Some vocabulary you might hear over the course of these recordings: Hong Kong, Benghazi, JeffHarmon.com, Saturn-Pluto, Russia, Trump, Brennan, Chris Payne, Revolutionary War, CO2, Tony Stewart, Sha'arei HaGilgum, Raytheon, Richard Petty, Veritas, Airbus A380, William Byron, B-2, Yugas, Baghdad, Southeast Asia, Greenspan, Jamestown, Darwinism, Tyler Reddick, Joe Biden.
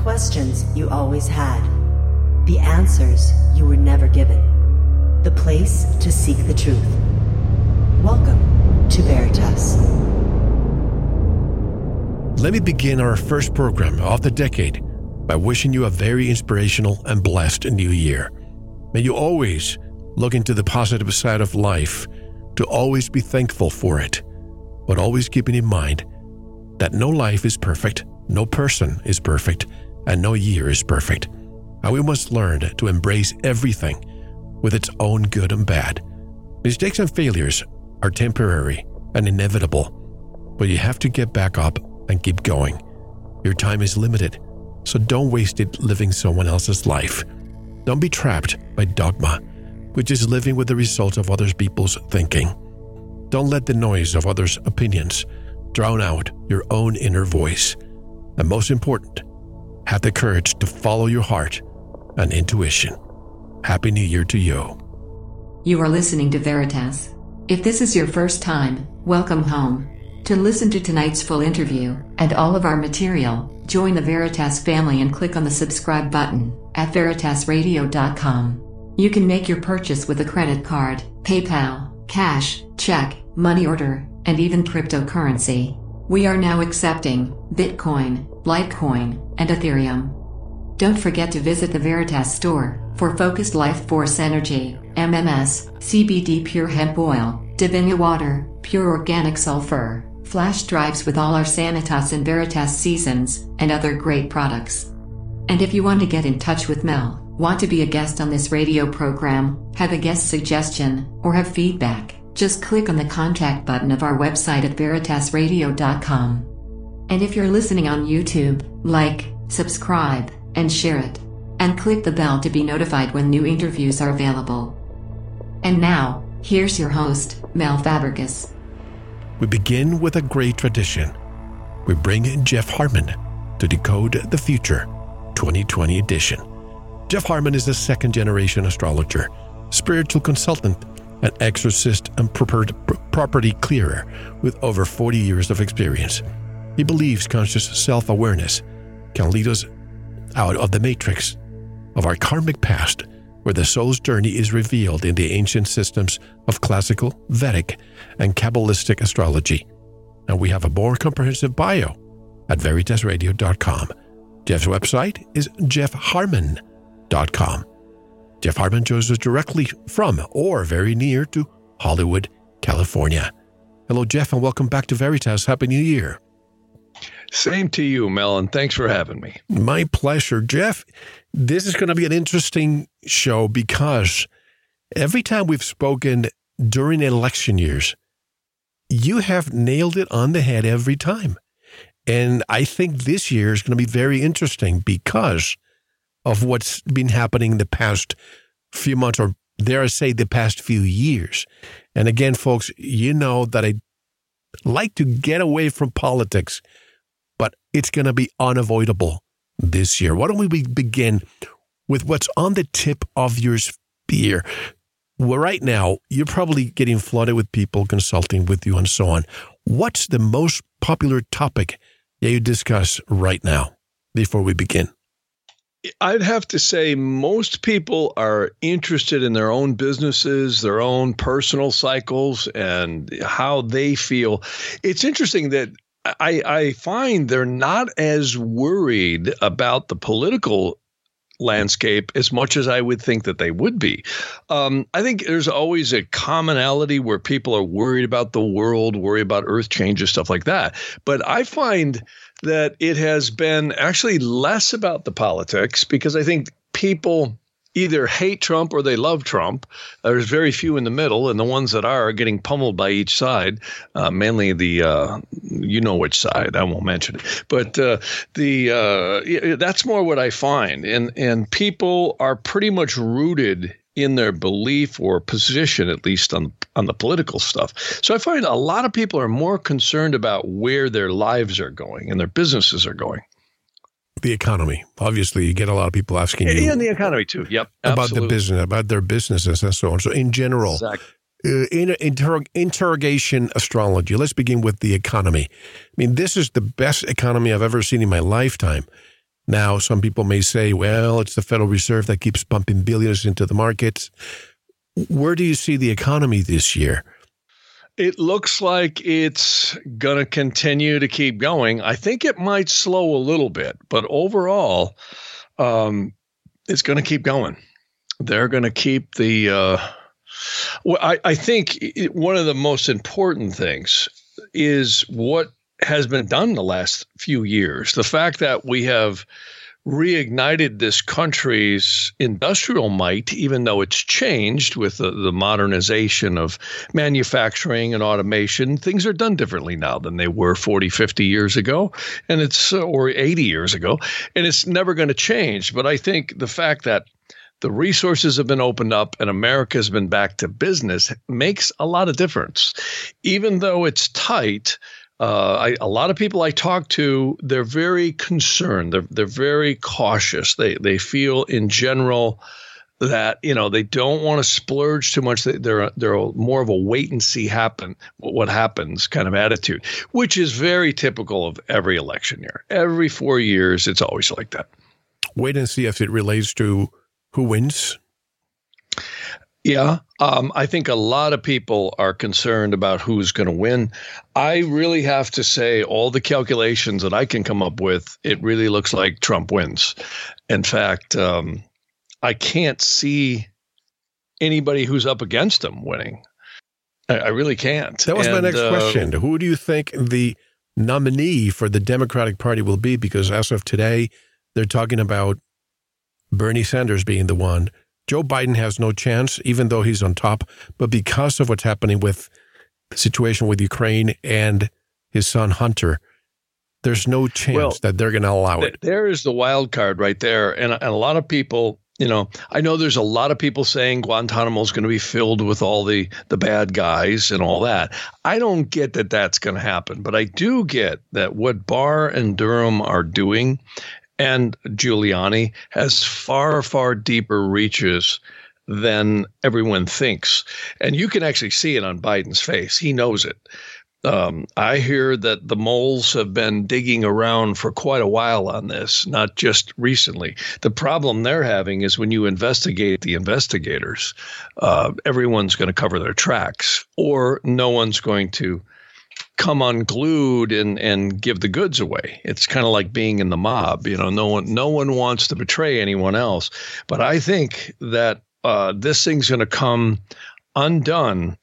questions you always had, the answers you were never given, the place to seek the truth. Welcome to Veritas. Let me begin our first program of the decade by wishing you a very inspirational and blessed new year. May you always look into the positive side of life, to always be thankful for it, but always keeping in mind that no life is perfect, no person is perfect, and no year is perfect. And we must learn to embrace everything with its own good and bad. Mistakes and failures are temporary and inevitable, but you have to get back up and keep going. Your time is limited, so don't waste it living someone else's life. Don't be trapped by dogma, which is living with the results of other people's thinking. Don't let the noise of others' opinions drown out your own inner voice. And most important, have the courage to follow your heart and intuition. Happy New Year to you. You are listening to Veritas. If this is your first time, welcome home. To listen to tonight's full interview and all of our material, join the Veritas family and click on the subscribe button at VeritasRadio.com. You can make your purchase with a credit card, PayPal, cash, check, money order, and even cryptocurrency. We are now accepting Bitcoin, Litecoin, and Ethereum. Don't forget to visit the Veritas store for focused life force energy, MMS, CBD pure hemp oil, Divinia water, pure organic sulfur, flash drives with all our Sanitas and Veritas seasons, and other great products. And if you want to get in touch with Mel, want to be a guest on this radio program, have a guest suggestion, or have feedback, just click on the contact button of our website at VeritasRadio.com. And if you're listening on YouTube, like, subscribe, and share it. And click the bell to be notified when new interviews are available. And now, here's your host, Mel Fabregas. We begin with a great tradition. We bring in Jeff Harmon to decode the future, 2020 edition. Jeff Harmon is a second-generation astrologer, spiritual consultant, an exorcist, and property clearer with over 40 years of experience. He believes conscious self-awareness can lead us out of the matrix of our karmic past, where the soul's journey is revealed in the ancient systems of classical, Vedic, and Kabbalistic astrology. And we have a more comprehensive bio at VeritasRadio.com. Jeff's website is JeffHarmon.com. Jeff Harmon joins us directly from or very near to Hollywood, California. Hello, Jeff, and welcome back to Veritas. Happy New Year. Same to you, Mel, and thanks for having me. My pleasure. Jeff, this is going to be an interesting show because every time we've spoken during election years, you have nailed it on the head every time. And I think this year is going to be very interesting because of what's been happening the past few months, or dare I say the past few years. And again, folks, you know that I like to get away from politics, but it's going to be unavoidable this year. Why don't we begin with what's on the tip of your spear? Well, right now, you're probably getting flooded with people consulting with you and so on. What's the most popular topic that you discuss right now before we begin? I'd have to say most people are interested in their own businesses, their own personal cycles, and how they feel. It's interesting that I find they're not as worried about the political landscape as much as I would think that they would be. I think there's always a commonality where people are worried about the world, worry about earth changes, stuff like that. But I find that it has been actually less about the politics because I think people either hate Trump or they love Trump. There's very few in the middle, and the ones that are getting pummeled by each side, mainly the you know which side. I won't mention it, but that's more what I find, and people are pretty much rooted in their belief or position, at least on the political stuff. So I find a lot of people are more concerned about where their lives are going and their businesses are going. The economy. Obviously, you get a lot of people asking you. And the economy, too. Yep. Absolutely. About the business, about their businesses and so on. So in general, exactly. Interrogation astrology. Let's begin with the economy. I mean, this is the best economy I've ever seen in my lifetime. Now, some people may say, well, it's the Federal Reserve that keeps pumping billions into the markets. Where do you see the economy this year? It looks like it's going to continue to keep going. I think it might slow a little bit, but overall, it's going to keep going. They're going to keep the I think one of the most important things is what has been done the last few years. The fact that we have reignited this country's industrial might, even though it's changed with the modernization of manufacturing and automation. Things are done differently now than they were 40, 50 years ago, and it's or 80 years ago, and it's never going to change. But I think the fact that the resources have been opened up and America's been back to business makes a lot of difference. Even though it's tight, a lot of people I talk to, they're very concerned. They're very cautious. They feel in general that, you know, they don't want to splurge too much. They're more of a wait and see what happens kind of attitude, which is very typical of every election year. Every 4 years, it's always like that. Wait and see if it relates to who wins? Yeah, I think a lot of people are concerned about who's going to win. I really have to say all the calculations that I can come up with, it really looks like Trump wins. In fact, I can't see anybody who's up against him winning. I really can't. That was my next question. Who do you think the nominee for the Democratic Party will be? Because as of today, they're talking about Bernie Sanders being the one. Joe Biden has no chance, even though he's on top, but because of what's happening with the situation with Ukraine and his son Hunter, there's no chance that they're going to allow it. There is the wild card right there. And a lot of people, you know, I know there's a lot of people saying Guantanamo is going to be filled with all the bad guys and all that. I don't get that that's going to happen, but I do get that what Barr and Durham are doing and Giuliani has far, far deeper reaches than everyone thinks. And you can actually see it on Biden's face. He knows it. I hear that the moles have been digging around for quite a while on this, not just recently. The problem they're having is when you investigate the investigators, everyone's going to cover their tracks or no one's going to come unglued and give the goods away. It's kind of like being in the mob. You know, no one wants to betray anyone else. But I think that this thing's going to come undone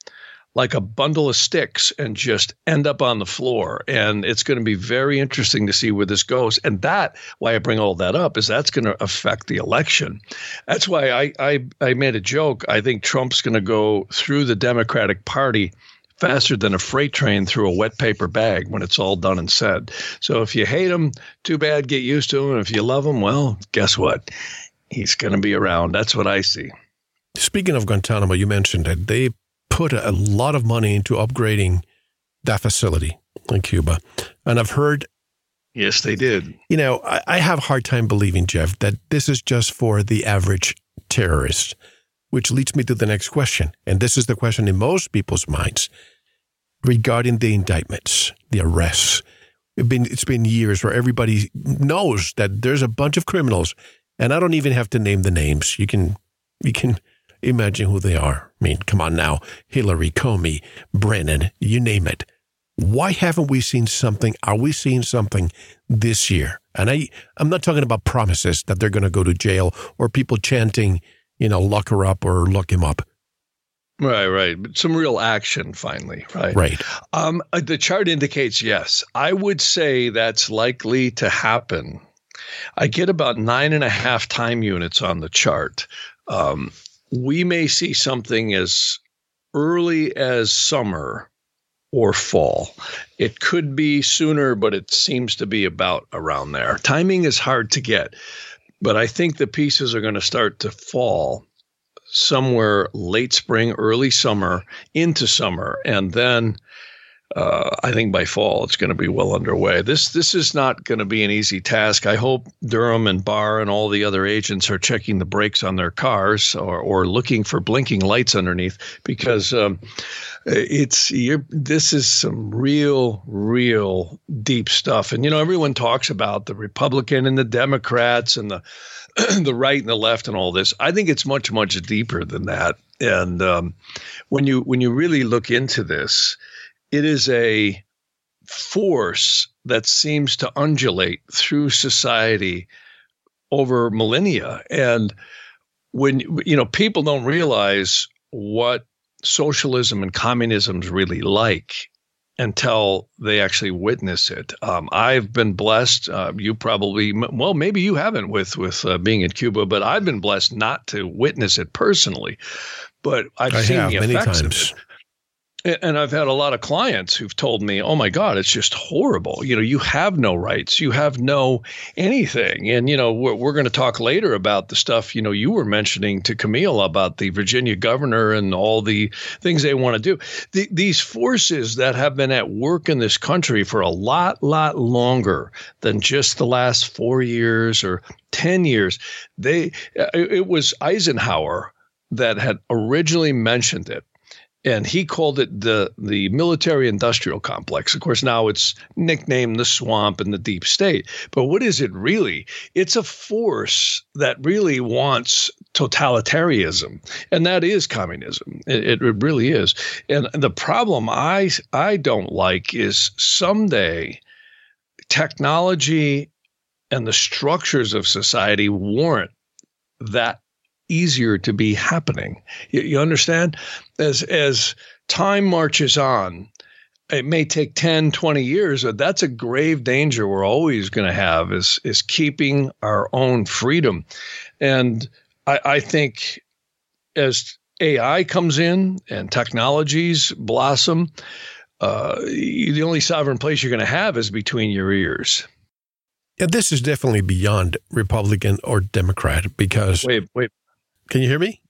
like a bundle of sticks and just end up on the floor. And it's going to be very interesting to see where this goes. And why I bring all that up is that's going to affect the election. That's why I made a joke. I think Trump's going to go through the Democratic Party faster than a freight train through a wet paper bag when it's all done and said. So if you hate him, too bad, get used to him. And if you love him, well, guess what? He's going to be around. That's what I see. Speaking of Guantanamo, you mentioned it. They put a lot of money into upgrading that facility in Cuba. And I've heard... Yes, they did. You know, I have a hard time believing, Jeff, that this is just for the average terrorist. Which leads me to the next question, and this is the question in most people's minds regarding the indictments, the arrests. It's been years where everybody knows that there's a bunch of criminals, and I don't even have to name the names. You can imagine who they are. I mean, come on now, Hillary, Comey, Brennan, you name it. Why haven't we seen something? Are we seeing something this year? And I'm not talking about promises that they're going to go to jail or people chanting, you know, lock her up or lock him up. Right. But some real action finally, right? Right. The chart indicates, yes, I would say that's likely to happen. I get about 9.5 time units on the chart. We may see something as early as summer or fall. It could be sooner, but it seems to be about around there. Timing is hard to get. But I think the pieces are going to start to fall somewhere late spring, early summer, into summer. And then I think by fall it's going to be well underway. This is not going to be an easy task. I hope Durham and Barr and all the other agents are checking the brakes on their cars or looking for blinking lights underneath, because this is some real deep stuff. And, you know, everyone talks about the Republican and the Democrats and the the right and the left and all this. I think it's much deeper than that. And when you really look into this, it is a force that seems to undulate through society over millennia. And when, you know, people don't realize what socialism and communism's really like until they actually witness it. I've been blessed. You probably, well, maybe you haven't with being in Cuba, but I've been blessed not to witness it personally. But I've seen the effects of it. And I've had a lot of clients who've told me, oh, my God, it's just horrible. You know, you have no rights. You have no anything. And, you know, we're going to talk later about the stuff, you know, you were mentioning to Camille about the Virginia governor and all the things they want to do. These forces that have been at work in this country for a lot longer than just the last 4 years or 10 years. It was Eisenhower that had originally mentioned it. And he called it the military-industrial complex. Of course, now it's nicknamed the swamp and the deep state. But what is it really? It's a force that really wants totalitarianism, and that is communism. It really is. And the problem I don't like is someday technology and the structures of society warrant that easier to be happening. You understand? As time marches on, it may take 10, 20 years. That's a grave danger we're always going to have is keeping our own freedom. And I think as AI comes in and technologies blossom, the only sovereign place you're going to have is between your ears. Yeah, this is definitely beyond Republican or Democrat because— Wait. Can you hear me?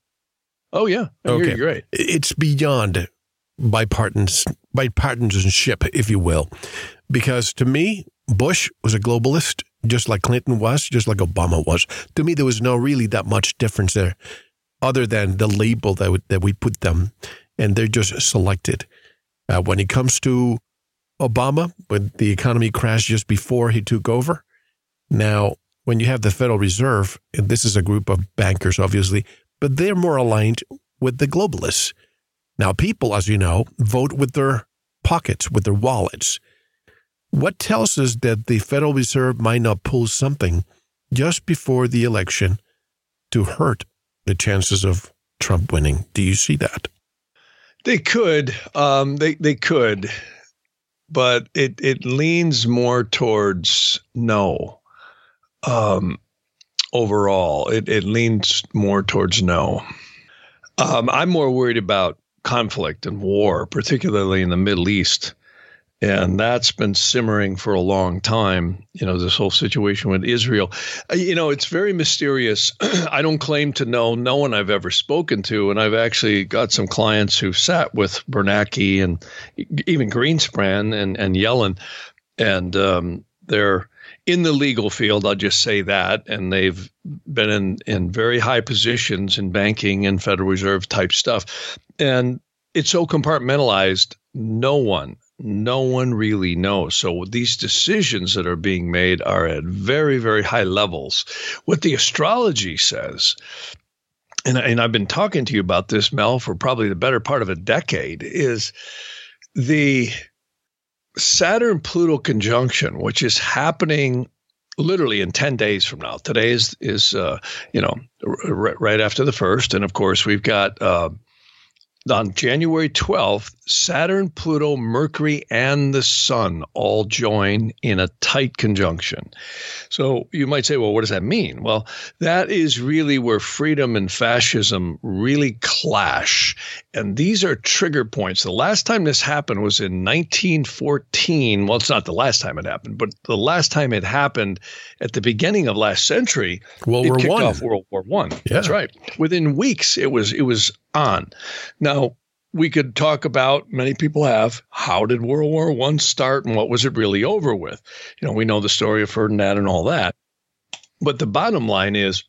Oh, yeah. I hear you great. It's beyond bipartisanship, if you will, because to me, Bush was a globalist, just like Clinton was, just like Obama was. To me, there was no really that much difference there other than the label that we put them, and they're just selected. When it comes to Obama, when the economy crashed just before he took over, now— when you have the Federal Reserve, and this is a group of bankers, obviously, but they're more aligned with the globalists. Now, people, as you know, vote with their pockets, with their wallets. What tells us that the Federal Reserve might not pull something just before the election to hurt the chances of Trump winning? Do you see that? They could. They could. But it leans more towards no. Overall, it leans more towards no. I'm more worried about conflict and war, particularly in the Middle East. And that's been simmering for a long time. You know, this whole situation with Israel, you know, it's very mysterious. I don't claim to know no one I've ever spoken to. And I've actually got some clients who've sat with Bernanke and even Greenspan and Yellen, and they're in the legal field, I'll just say that, and they've been in very high positions in banking and Federal Reserve type stuff. And it's so compartmentalized, no one really knows. So these decisions that are being made are at very, very high levels. What the astrology says, and I've been talking to you about this, Mel, for probably the better part of a decade, is the Saturn-Pluto conjunction, which is happening literally in 10 days from now. Today is you know, right after the first. And of course, we've got on January 12th, Saturn, Pluto, Mercury, and the Sun all join in a tight conjunction. So you might say, well, what does that mean? Well, that is really where freedom and fascism really clash. And these are trigger points. The last time this happened was in 1914. Well, it's not the last time it happened, but the last time it happened at the beginning of last century, it kicked off World War I. Yeah. That's right. Within weeks, it was on. Now, we could talk about, many people have, how did World War I start and what was it really over with? You know, we know the story of Ferdinand and all that. But the bottom line is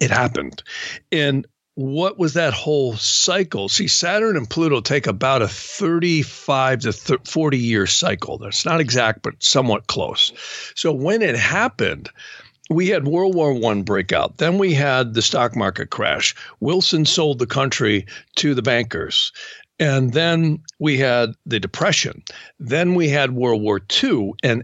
it happened. And what was that whole cycle? See, Saturn and Pluto take about a 35 to 40-year cycle. That's not exact, but somewhat close. So when it happened, we had World War I breakout. Then we had the stock market crash. Wilson sold the country to the bankers. And then we had the Depression. Then we had World War II. And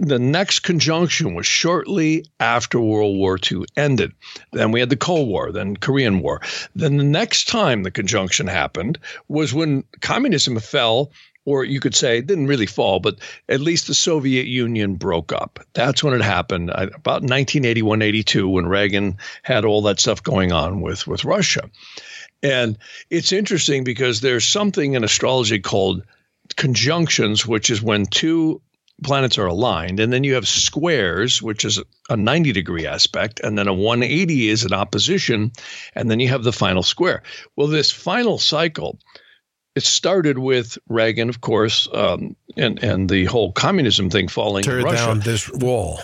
the next conjunction was shortly after World War II ended. Then we had the Cold War, then Korean War. Then the next time the conjunction happened was when communism fell, or you could say it didn't really fall, but at least the Soviet Union broke up. That's when it happened, about 1981, 82, when Reagan had all that stuff going on with Russia. And it's interesting because there's something in astrology called conjunctions, which is when two planets are aligned, and then you have squares, which is a 90-degree aspect, and then a 180 is an opposition, and then you have the final square. Well, this final cycle, it started with Reagan, of course, and the whole communism thing falling. Tear down this wall.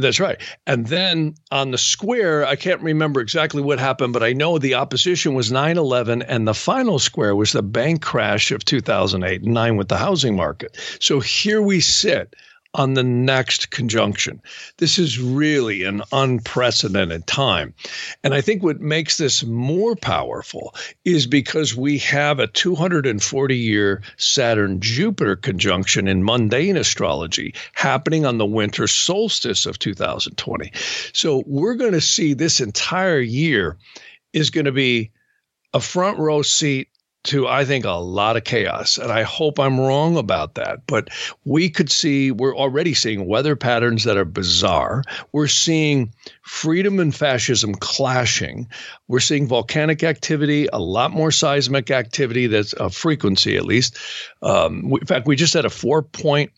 That's right. And then on the square, I can't remember exactly what happened, but I know the opposition was 9/11, and the final square was the bank crash of 2008 and 9 with the housing market. So here we sit on the next conjunction. This is really an unprecedented time. And I think what makes this more powerful is because we have a 240-year Saturn-Jupiter conjunction in mundane astrology happening on the winter solstice of 2020. So we're going to see this entire year is going to be a front row seat to, I think, a lot of chaos. And I hope I'm wrong about that. But we could see, we're already seeing weather patterns that are bizarre. We're seeing freedom and fascism clashing. We're seeing volcanic activity, a lot more seismic activity, that's a frequency at least. In fact, we just had a 4.1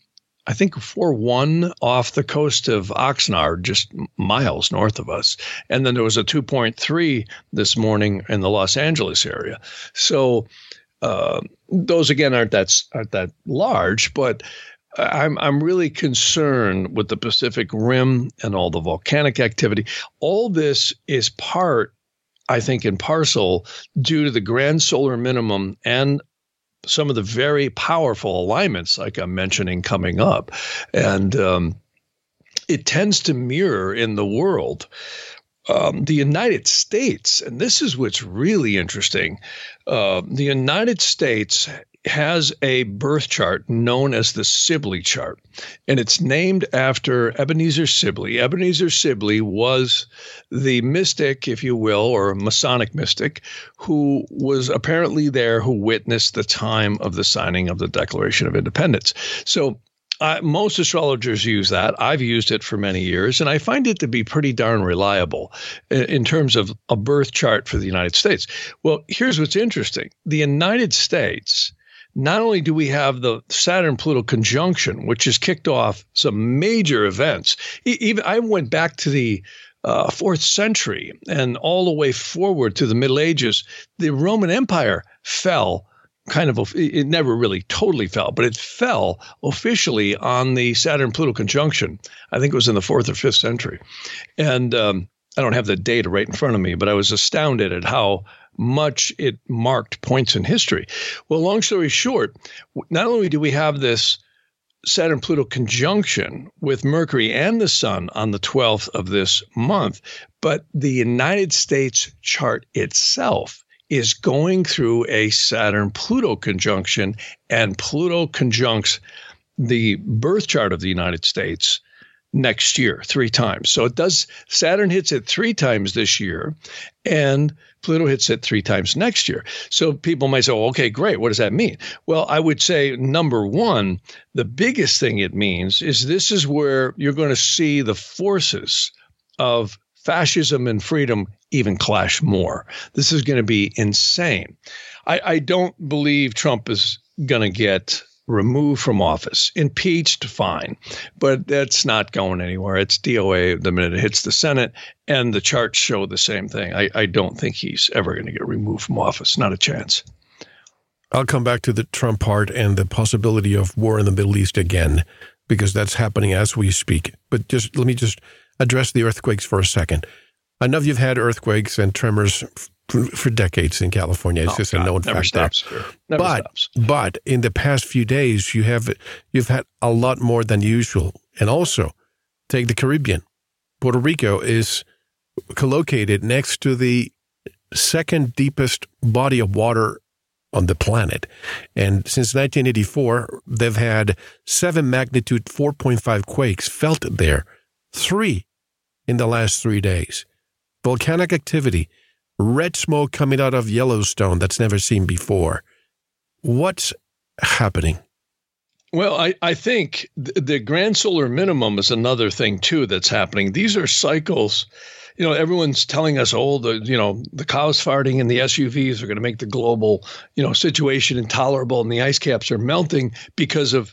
off the coast of Oxnard, just miles north of us. And then there was a 2.3 this morning in the Los Angeles area. So those, again, aren't that large, but I'm really concerned with the Pacific Rim and all the volcanic activity. All this is part, I think, in parcel due to the grand solar minimum and some of the very powerful alignments, like I'm mentioning, coming up. And it tends to mirror in the world, the United States. And this is what's really interesting. The United States has a birth chart known as the Sibley chart, and it's named after Ebenezer Sibley. Ebenezer Sibley was the mystic, if you will, or Masonic mystic, who was apparently there, who witnessed the time of the signing of the Declaration of Independence. So most astrologers use that. I've used it for many years, and I find it to be pretty darn reliable in terms of a birth chart for the United States. Well, here's what's interesting. The United States, not only do we have the Saturn-Pluto conjunction, which has kicked off some major events. Even I went back to the 4th century and all the way forward to the Middle Ages. The Roman Empire fell it never really totally fell, but it fell officially on the Saturn-Pluto conjunction. I think it was in the 4th or 5th century. And I don't have the data right in front of me, but I was astounded at how much it marked points in history. Well, long story short, not only do we have this Saturn-Pluto conjunction with Mercury and the Sun on the 12th of this month, but the United States chart itself is going through a Saturn-Pluto conjunction, and Pluto conjuncts the birth chart of the United States next year 3 times. So it does. Saturn hits it 3 times this year, and Pluto hits it 3 times next year. So people might say, well, okay, great. What does that mean? Well, I would say, number one, the biggest thing it means is this is where you're going to see the forces of fascism and freedom even clash more. This is going to be insane. I don't believe Trump is going to get removed from office, impeached, fine. But that's not going anywhere. It's DOA the minute it hits the Senate, and the charts show the same thing. I don't think he's ever going to get removed from office. Not a chance. I'll come back to the Trump part and the possibility of war in the Middle East again, because that's happening as we speak. But just let me just address the earthquakes for a second. I know you've had earthquakes and tremors for decades in California. It's just a known fact there. But in the past few days, you've had a lot more than usual. And also, take the Caribbean. Puerto Rico is collocated next to the second deepest body of water on the planet. And since 1984, they've had 7 magnitude 4.5 quakes felt there, 3 in the last 3 days. Volcanic activity, red smoke coming out of Yellowstone that's never seen before. What's happening? Well, I think the grand solar minimum is another thing, too, that's happening. These are cycles. You know, everyone's telling us, the cows farting and the SUVs are going to make the global, situation intolerable, and the ice caps are melting because of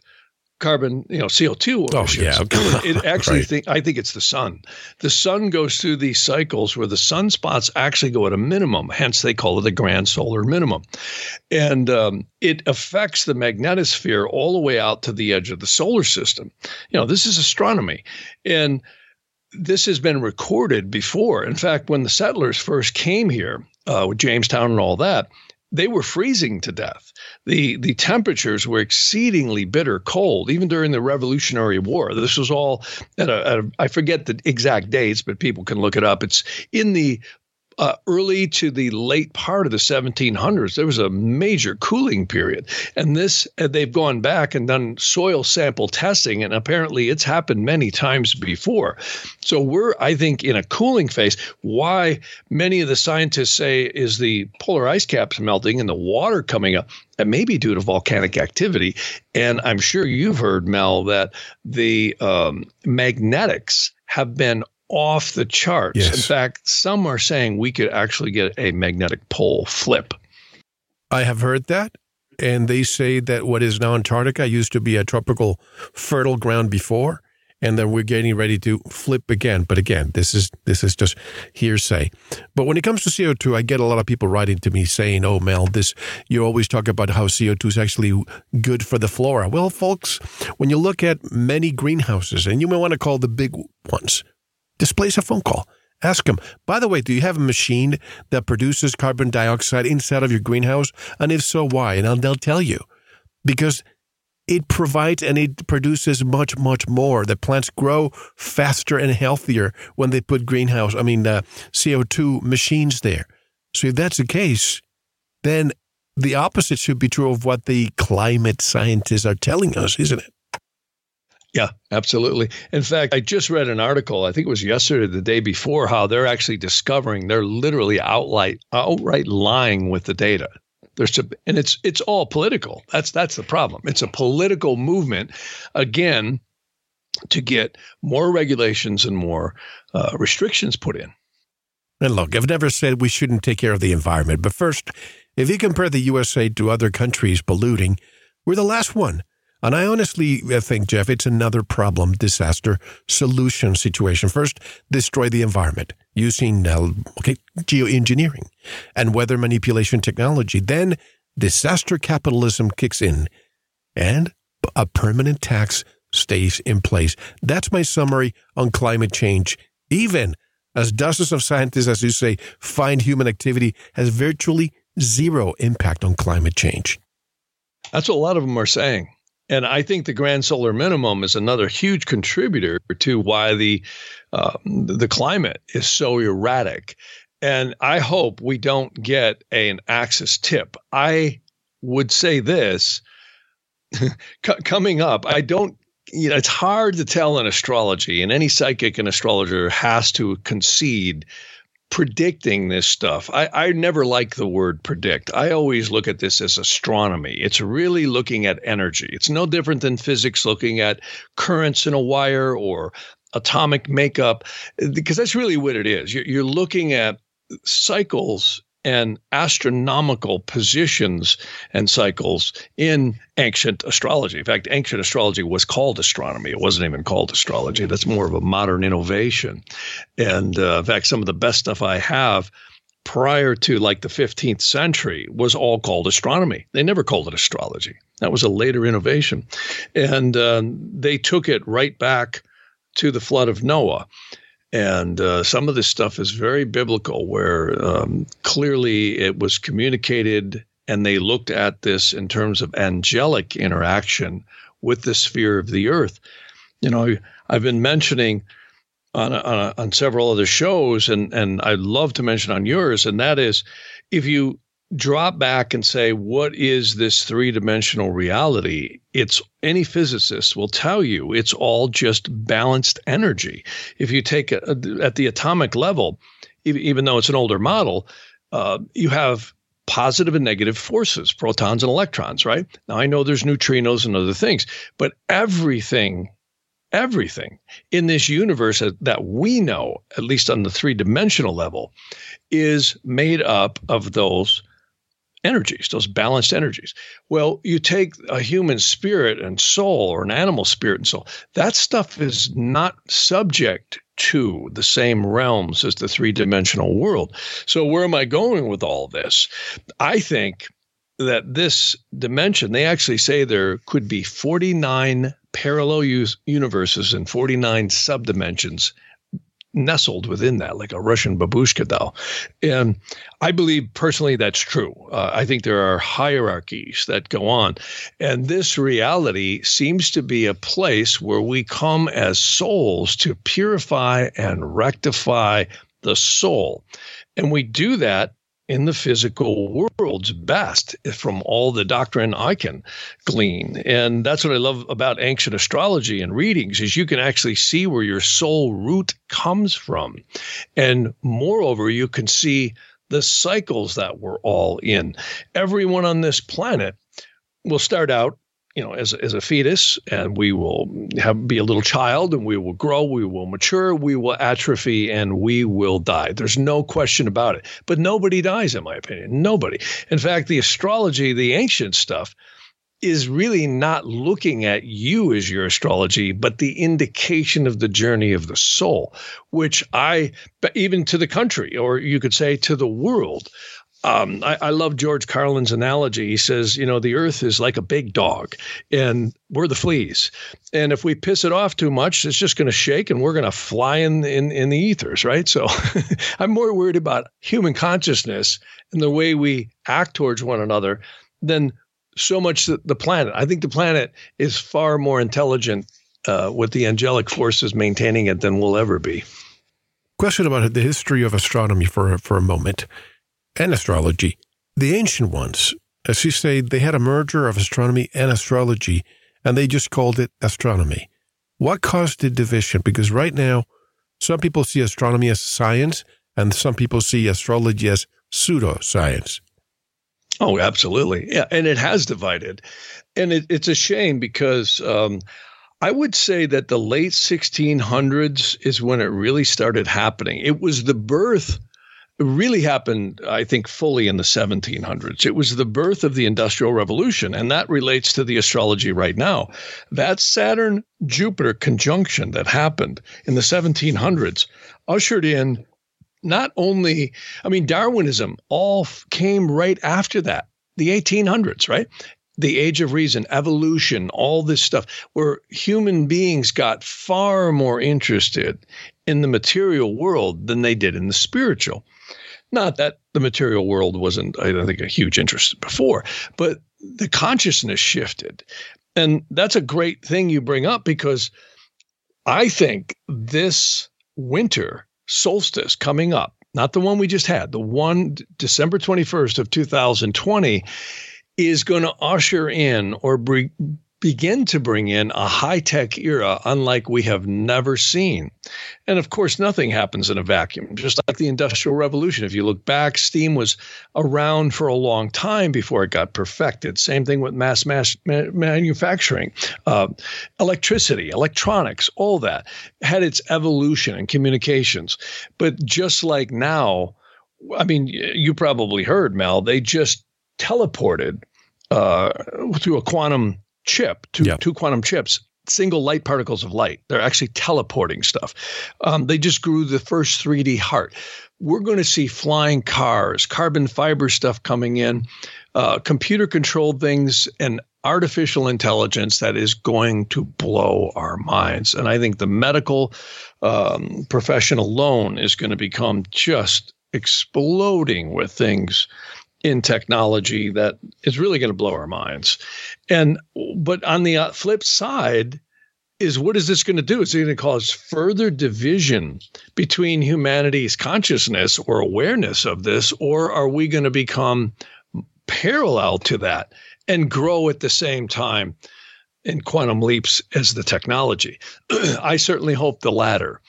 carbon, CO2 emissions. Oh, yeah. It actually, right. I think it's the sun. The sun goes through these cycles where the sunspots actually go at a minimum. Hence, they call it the grand solar minimum. And it affects the magnetosphere all the way out to the edge of the solar system. This is astronomy. And this has been recorded before. In fact, when the settlers first came here with Jamestown and all that, they were freezing to death. The temperatures were exceedingly bitter cold, even during the Revolutionary War. This was all at a I forget the exact dates, but people can look it up. It's in the early to the late part of the 1700s. There was a major cooling period. And this, they've gone back and done soil sample testing, and apparently it's happened many times before. So we're, I think, in a cooling phase. Why many of the scientists say is the polar ice caps melting and the water coming up, that may be due to volcanic activity. And I'm sure you've heard, Mel, that the magnetics have been off the charts. Yes. In fact, some are saying we could actually get a magnetic pole flip. I have heard that. And they say that what is now Antarctica used to be a tropical fertile ground before, and then we're getting ready to flip again. But again, this is just hearsay. But when it comes to CO2, I get a lot of people writing to me saying, oh, Mel, you always talk about how CO2 is actually good for the flora. Well, folks, when you look at many greenhouses, and you may want to call the big ones, just place a phone call. Ask them, by the way, do you have a machine that produces carbon dioxide inside of your greenhouse? And if so, why? And they'll tell you. Because it provides and it produces much, much more. The plants grow faster and healthier when they put CO2 machines there. So if that's the case, then the opposite should be true of what the climate scientists are telling us, isn't it? Yeah, absolutely. In fact, I just read an article, I think it was yesterday, the day before, how they're actually discovering they're literally outright lying with the data. And it's all political. That's the problem. It's a political movement, again, to get more regulations and more restrictions put in. And look, I've never said we shouldn't take care of the environment. But first, if you compare the USA to other countries polluting, we're the last one. And I honestly think, Jeff, it's another problem, disaster, solution situation. First, destroy the environment using geoengineering and weather manipulation technology. Then disaster capitalism kicks in and a permanent tax stays in place. That's my summary on climate change. Even as dozens of scientists, as you say, find human activity has virtually zero impact on climate change. That's what a lot of them are saying. And I think the grand solar minimum is another huge contributor to why the climate is so erratic. And I hope we don't get an axis tip. I would say this, coming up, it's hard to tell in astrology, and any psychic and astrologer has to concede predicting this stuff. I never like the word predict. I always look at this as astronomy. It's really looking at energy. It's no different than physics looking at currents in a wire or atomic makeup, because that's really what it is. You're looking at cycles and astronomical positions and cycles in ancient astrology. In fact, ancient astrology was called astronomy. It wasn't even called astrology. That's more of a modern innovation. And in fact, some of the best stuff I have prior to like the 15th century was all called astronomy. They never called it astrology. That was a later innovation. And they took it right back to the flood of Noah. And some of this stuff is very biblical, where clearly it was communicated, and they looked at this in terms of angelic interaction with the sphere of the earth. You know, I've been mentioning on several other shows, and I'd love to mention on yours, and that is, if you drop back and say, what is this three-dimensional reality? It's any physicist will tell you it's all just balanced energy. If you take at the atomic level, even though it's an older model, you have positive and negative forces, protons and electrons, right? Now, I know there's neutrinos and other things, but everything in this universe that we know, at least on the three-dimensional level, is made up of those energies, those balanced energies. Well, you take a human spirit and soul, or an animal spirit and soul, that stuff is not subject to the same realms as the three-dimensional world. So where am I going with all this? I think that this dimension, they actually say there could be 49 parallel universes and 49 subdimensions nestled within that, like a Russian babushka doll. And I believe personally that's true. I think there are hierarchies that go on. And this reality seems to be a place where we come as souls to purify and rectify the soul. And we do that in the physical world's best, from all the doctrine I can glean. And that's what I love about ancient astrology and readings, is you can actually see where your soul root comes from. And moreover, you can see the cycles that we're all in. Everyone on this planet will start out, you know, as a fetus, and we will be a little child, and we will grow, we will mature, we will atrophy, and we will die. There's no question about it. But nobody dies, in my opinion. Nobody. In fact, the astrology, the ancient stuff, is really not looking at you as your astrology, but the indication of the journey of the soul, which even to the country, or you could say to the world. I love George Carlin's analogy. He says, you know, the earth is like a big dog, and we're the fleas. And if we piss it off too much, it's just going to shake, and we're going to fly in the ethers, right? So I'm more worried about human consciousness and the way we act towards one another than so much the planet. I think the planet is far more intelligent with the angelic forces maintaining it than we'll ever be. Question about the history of astronomy for a moment. And astrology. The ancient ones, as you say, they had a merger of astronomy and astrology, and they just called it astronomy. What caused the division? Because right now, some people see astronomy as science, and some people see astrology as pseudoscience. Oh, absolutely. Yeah, and it has divided. And it's a shame, because I would say that the late 1600s is when it really started happening. It was the birth really happened, I think, fully in the 1700s. It was the birth of the Industrial Revolution, and that relates to the astrology right now. That Saturn-Jupiter conjunction that happened in the 1700s ushered in not only, I mean, Darwinism all came right after that, the 1800s, right? The age of reason, evolution, all this stuff, where human beings got far more interested in the material world than they did in the spiritual. Not that the material world wasn't, I don't think, a huge interest before, but the consciousness shifted. And that's a great thing you bring up, because I think this winter solstice coming up, not the one we just had, the one December 21st of 2020, is going to usher in or begin to bring in a high-tech era unlike we have never seen. And of course, nothing happens in a vacuum, just like the Industrial Revolution. If you look back, steam was around for a long time before it got perfected. Same thing with mass manufacturing, electricity, electronics, all that had its evolution in communications. But just like now, I mean, you probably heard, Mel, they just teleported through a quantum chip, two quantum chips, single light particles of light. They're actually teleporting stuff. They just grew the first 3D heart. We're going to see flying cars, carbon fiber stuff coming in, computer controlled things, and artificial intelligence that is going to blow our minds. And I think the medical profession alone is going to become just exploding with things in technology that is really going to blow our minds. But on the flip side is, what is this going to do? It's going to cause further division between humanity's consciousness or awareness of this, or are we going to become parallel to that and grow at the same time in quantum leaps as the technology? I certainly hope the latter.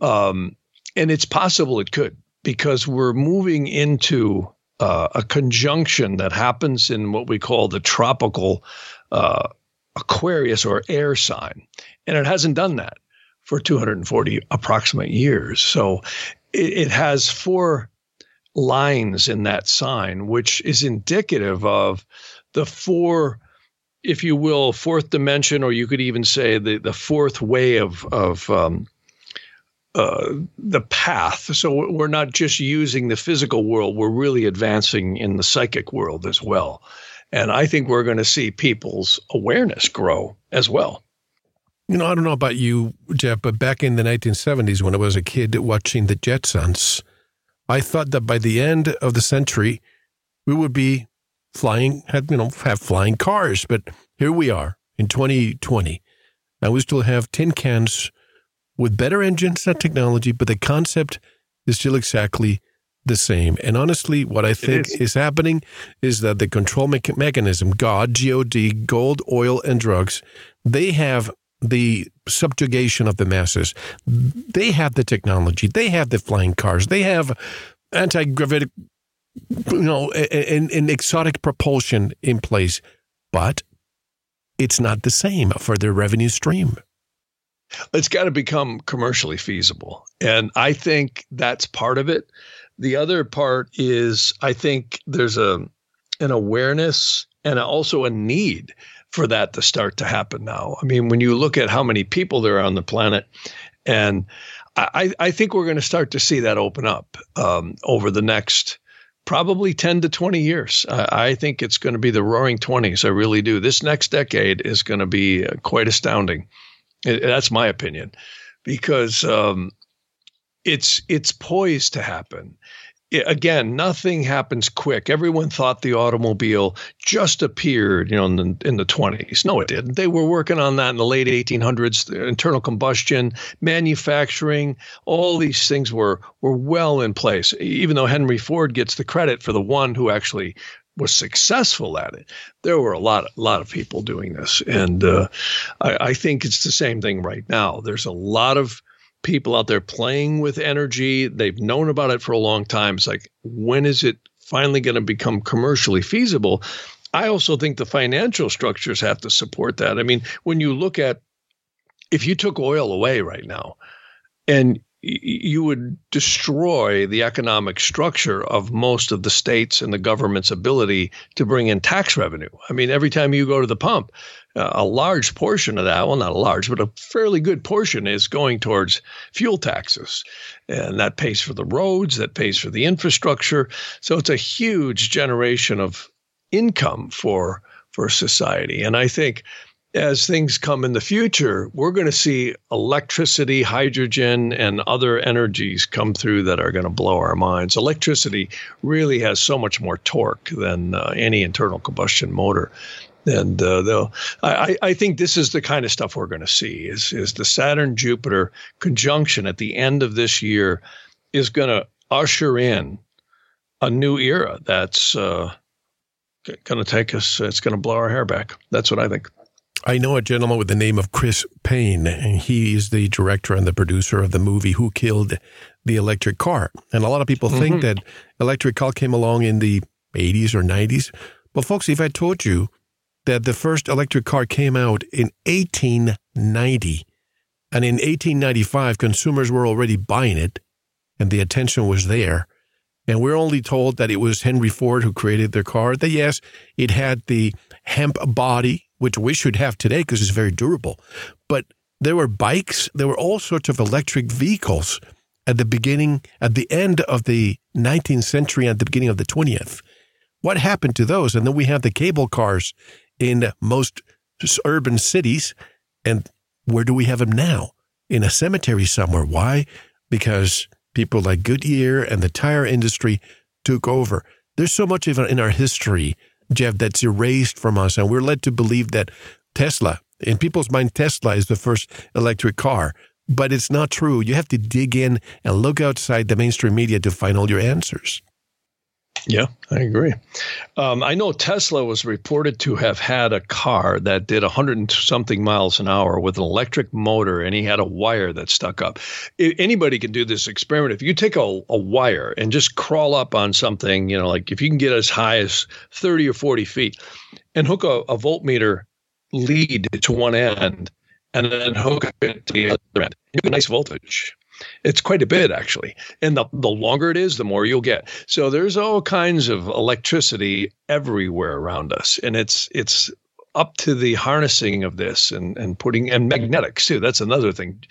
And it's possible it could, because we're moving into a conjunction that happens in what we call the tropical Aquarius or air sign. And it hasn't done that for 240 approximate years. So it has four lines in that sign, which is indicative of the four, if you will, fourth dimension, or you could even say the fourth way of the path. So we're not just using the physical world, we're really advancing in the psychic world as well. And I think we're going to see people's awareness grow as well. You know, I don't know about you, Jeff, but back in the 1970s, when I was a kid watching the Jetsons, I thought that by the end of the century, we would be have flying cars. But here we are in 2020, and we still have tin cans with better engines and technology, but the concept is still exactly the same. And honestly, what I think is happening is that the control mechanism, God, G-O-D, gold, oil, and drugs, they have the subjugation of the masses. They have the technology. They have the flying cars. They have anti-gravitic, and exotic propulsion in place. But it's not the same for their revenue stream. It's got to become commercially feasible. And I think that's part of it. The other part is, I think there's an awareness and also a need for that to start to happen now. I mean, when you look at how many people there are on the planet, and I think we're going to start to see that open up over the next probably 10 to 20 years. I think it's going to be the roaring 20s. I really do. This next decade is going to be quite astounding. That's my opinion, because it's poised to happen. Again, nothing happens quick. Everyone thought the automobile just appeared, in the 20s. No, it didn't. They were working on that in the late 1800s. The internal combustion, manufacturing, all these things were well in place. Even though Henry Ford gets the credit for the one who actually was successful at it, there were a lot of people doing this. And I think it's the same thing right now. There's a lot of people out there playing with energy. They've known about it for a long time. It's like, when is it finally going to become commercially feasible? I also think the financial structures have to support that. I mean, when you look at, if you took oil away right now, and you would destroy the economic structure of most of the states and the government's ability to bring in tax revenue. I mean, every time you go to the pump, a large portion of that, well, not a large, but a fairly good portion is going towards fuel taxes. And that pays for the roads, that pays for the infrastructure. So it's a huge generation of income for society. And I think as things come in the future, we're going to see electricity, hydrogen, and other energies come through that are going to blow our minds. Electricity really has so much more torque than any internal combustion motor. And I think this is the kind of stuff we're going to see, is the Saturn-Jupiter conjunction at the end of this year is going to usher in a new era that's going to take us, it's going to blow our hair back. That's what I think. I know a gentleman with the name of Chris Payne, and he is the director and the producer of the movie Who Killed the Electric Car. And a lot of people think that electric car came along in the 80s or 90s. But folks, if I told you that the first electric car came out in 1890, and in 1895, consumers were already buying it, and the attention was there, And we're only told that it was Henry Ford who created their car. That, yes, it had the hemp body, which we should have today because it's very durable. But there were bikes. There were all sorts of electric vehicles at the beginning, at the end of the 19th century, at the beginning of the 20th. What happened to those? And then we have the cable cars in most urban cities. And where do we have them now? In a cemetery somewhere. Why? Because people like Goodyear and the tire industry took over. There's so much in our history, Jeff, that's erased from us. And we're led to believe that Tesla, in people's mind, Tesla is the first electric car. But it's not true. You have to dig in and look outside the mainstream media to find all your answers. Yeah, I agree. I know Tesla was reported to have had a car that did 100-something miles an hour with an electric motor, and he had a wire that stuck up. Anybody can do this experiment. If you take a wire and just crawl up on something, you know, like if you can get as high as 30 or 40 feet and hook a voltmeter lead to one end and then hook it to the other end, you get a nice voltage. It's quite a bit, actually. And the longer it is, the more you'll get. So there's all kinds of electricity everywhere around us. And it's up to the harnessing of this and putting – and magnetics, too. That's another thing.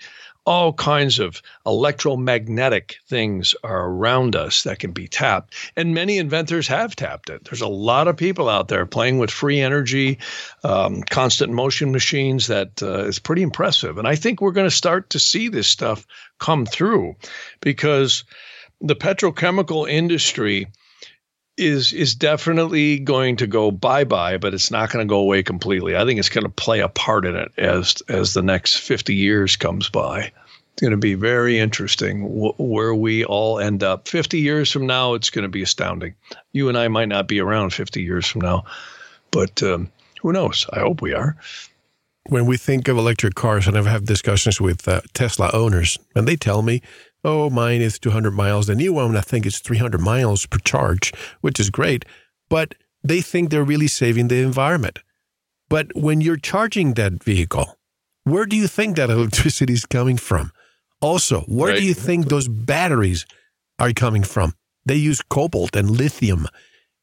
All kinds of electromagnetic things are around us that can be tapped. And many inventors have tapped it. There's a lot of people out there playing with free energy, constant motion machines. That is pretty impressive. And I think we're going to start to see this stuff come through because the petrochemical industry is definitely going to go bye-bye, but it's not going to go away completely. I think it's going to play a part in it as the next 50 years comes by. It's going to be very interesting where we all end up. 50 years from now, it's going to be astounding. You and I might not be around 50 years from now, but who knows? I hope we are. When we think of electric cars, and I've had discussions with Tesla owners, and they tell me, oh, mine is 200 miles. The new one, I think it's 300 miles per charge, which is great. But they think they're really saving the environment. But when you're charging that vehicle, where do you think that electricity is coming from? Also, where do you think those batteries are coming from? They use cobalt and lithium.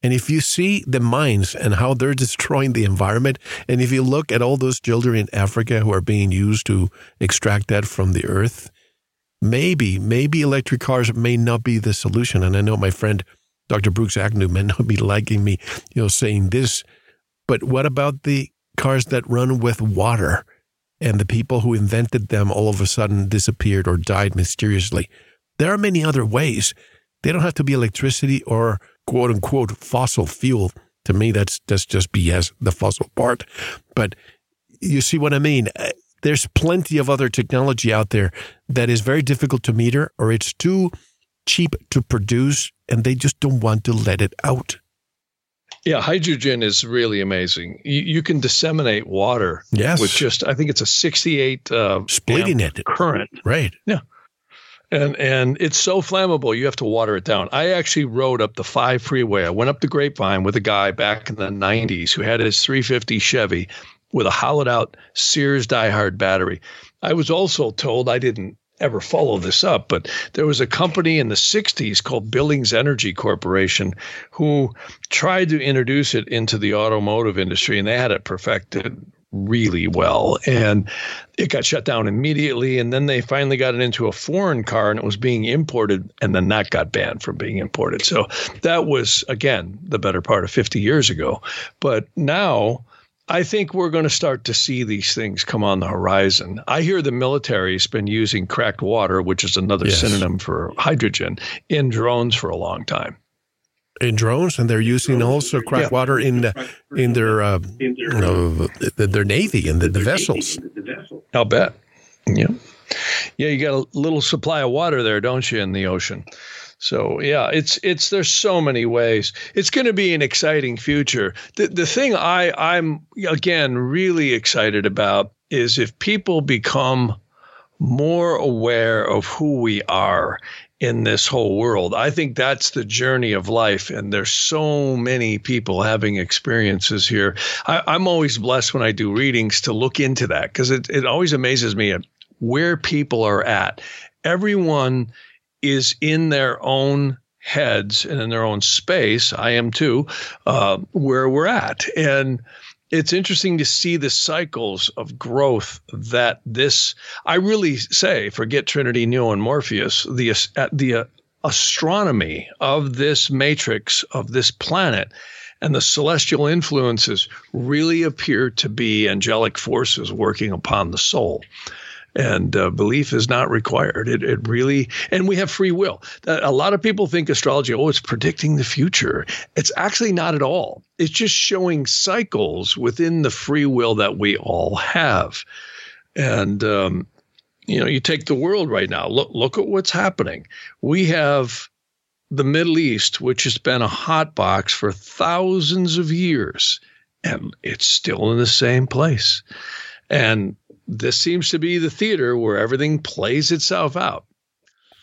And if you see the mines and how they're destroying the environment, and if you look at all those children in Africa who are being used to extract that from the earth, maybe electric cars may not be the solution. And I know my friend, Dr. Brooks Agnew, may not be liking me, saying this, but what about the cars that run with water and the people who invented them all of a sudden disappeared or died mysteriously? There are many other ways. They don't have to be electricity or quote unquote fossil fuel. To me, that's just BS, the fossil part. But you see what I mean? There's plenty of other technology out there that is very difficult to meter or it's too cheap to produce, and they just don't want to let it out. Yeah, hydrogen is really amazing. You can disseminate water with just, I think it's a 68 splitting it current. Right. Yeah. And it's so flammable, you have to water it down. I actually rode up the 5 freeway. I went up the Grapevine with a guy back in the 90s who had his 350 Chevy with a hollowed-out Sears Die-Hard battery. I was also told, I didn't ever follow this up, but there was a company in the 60s called Billings Energy Corporation who tried to introduce it into the automotive industry, and they had it perfected really well. And it got shut down immediately, and then they finally got it into a foreign car, and it was being imported, and then that got banned from being imported. So that was, again, the better part of 50 years ago. But now I think we're going to start to see these things come on the horizon. I hear the military's been using cracked water, which is another synonym for hydrogen, in drones for a long time. In drones, and they're using also cracked water in their navy and the vessels. I'll bet. Yeah. Yeah, you got a little supply of water there, don't you, in the ocean? So, yeah, it's there's so many ways. It's going to be an exciting future. The thing I'm, again, really excited about is if people become more aware of who we are in this whole world. I think that's the journey of life. And there's so many people having experiences here. I'm always blessed when I do readings to look into that because it always amazes me at where people are at. Everyone is in their own heads and in their own space, I am too, where we're at. And it's interesting to see the cycles of growth that this, I really say, forget Trinity, Neo, and Morpheus, the astronomy of this matrix of this planet and the celestial influences really appear to be angelic forces working upon the soul. And belief is not required. It really, and we have free will. A lot of people think astrology, oh, it's predicting the future. It's actually not at all. It's just showing cycles within the free will that we all have. And, you know, you take the world right now, look at what's happening. We have the Middle East, which has been a hot box for thousands of years, and it's still in the same place. And this seems to be the theater where everything plays itself out.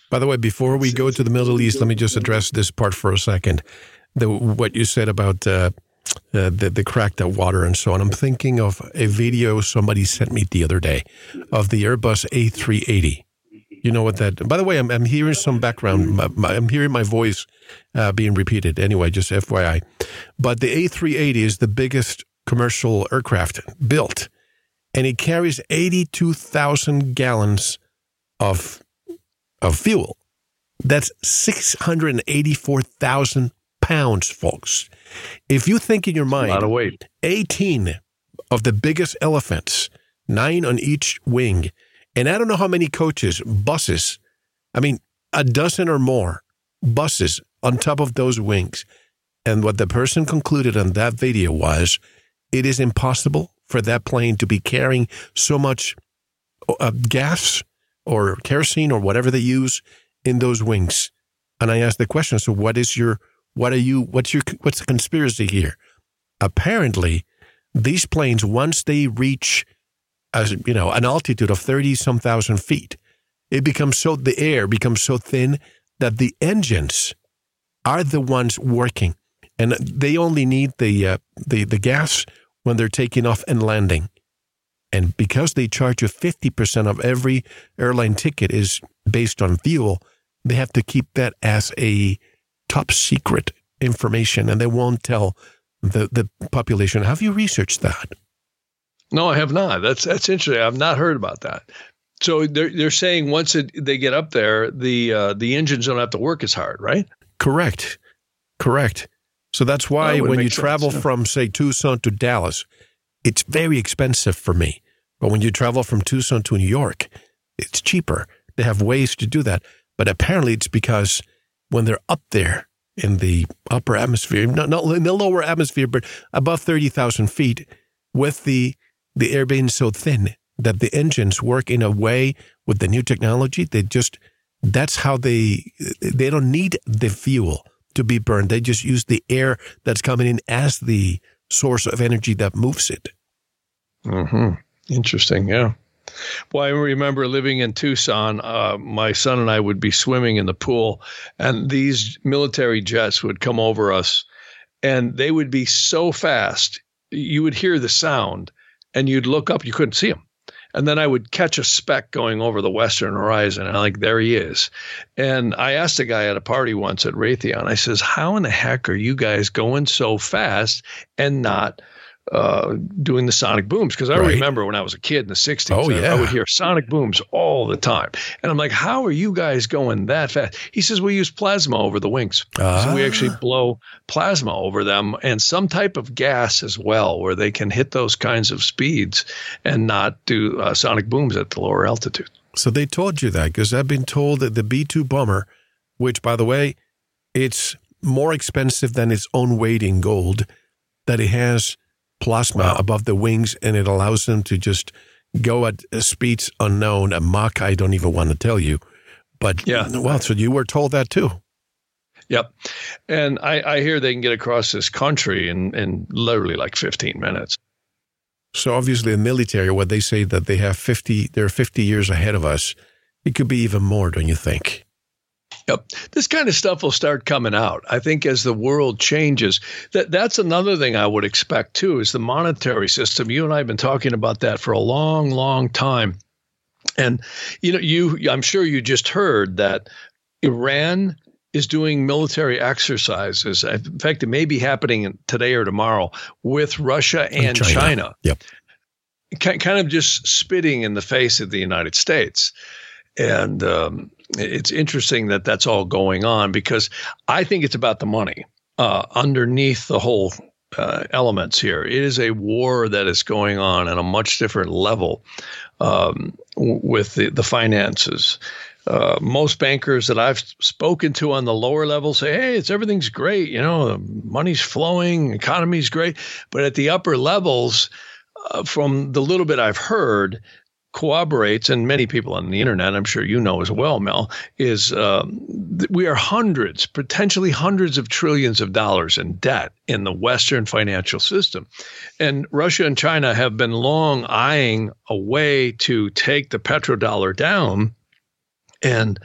By the way, before we go to the Middle East, let me just address this part for a second. What you said about the cracked water and so on. I'm thinking of a video somebody sent me the other day of the Airbus A380. You know what that? By the way, I'm hearing some background. I'm hearing my voice being repeated. Anyway, just FYI. But the A380 is the biggest commercial aircraft built. And it carries 82,000 gallons of fuel. That's 684,000 pounds, folks. If you think in your mind, a lot of weight. 18 of the biggest elephants, 9 on each wing, and I don't know how many coaches, buses, I mean, a dozen or more buses on top of those wings. And what the person concluded on that video was, it is impossible for that plane to be carrying so much gas or kerosene or whatever they use in those wings. And I asked the question, so what's the conspiracy here? Apparently, these planes, once they reach, an altitude of 30-some thousand feet, the air becomes so thin that the engines are the ones working. And they only need the gas when they're taking off and landing. And because they charge you 50% of every airline ticket is based on fuel, they have to keep that as a top secret information, and they won't tell the population. Have you researched that? No, I have not. That's interesting. I've not heard about that. So they're saying once they get up there, the engines don't have to work as hard, right? Correct. So that's why when you travel from, say, Tucson to Dallas, it's very expensive for me. But when you travel from Tucson to New York, it's cheaper. They have ways to do that. But apparently it's because when they're up there in the upper atmosphere, not in the lower atmosphere, but above 30,000 feet, with the air being so thin that the engines work in a way with the new technology, that's how they don't need the fuel to be burned. They just use the air that's coming in as the source of energy that moves it. Mm-hmm. Interesting. Yeah. Well, I remember living in Tucson. My son and I would be swimming in the pool, and these military jets would come over us, and they would be so fast. You would hear the sound, and you'd look up. You couldn't see them. And then I would catch a speck going over the western horizon. And I'm like, there he is. And I asked a guy at a party once at Raytheon, I says, how in the heck are you guys going so fast and not doing the sonic booms? Because I remember when I was a kid in the 60s, I would hear sonic booms all the time. And I'm like, how are you guys going that fast? He says, we use plasma over the wings. So we actually blow plasma over them and some type of gas as well, where they can hit those kinds of speeds and not do sonic booms at the lower altitude. So they told you that, because I've been told that the B-2 bomber, which, by the way, it's more expensive than its own weight in gold, that it has plasma above the wings, and it allows them to just go at speeds unknown, a Mach, I don't even want to tell you. But, so you were told that too. Yep. And I hear they can get across this country in literally like 15 minutes. So obviously the military, what they say that they have they're 50 years ahead of us. It could be even more, don't you think? Yep. This kind of stuff will start coming out, I think, as the world changes. That's another thing I would expect, too, is the monetary system. You and I have been talking about that for a long, long time. And, I'm sure you just heard that Iran is doing military exercises. In fact, it may be happening today or tomorrow with Russia and China. Yep. Kind of just spitting in the face of the United States. And it's interesting that that's all going on, because I think it's about the money underneath the whole elements here. It is a war that is going on at a much different level with the finances. Most bankers that I've spoken to on the lower level say, hey, everything's great. You know, money's flowing, economy's great. But at the upper levels, from the little bit I've heard, corroborates, and many people on the internet, I'm sure you know as well, Mel, is we are hundreds, potentially hundreds of trillions of dollars in debt in the Western financial system. And Russia and China have been long eyeing a way to take the petrodollar down and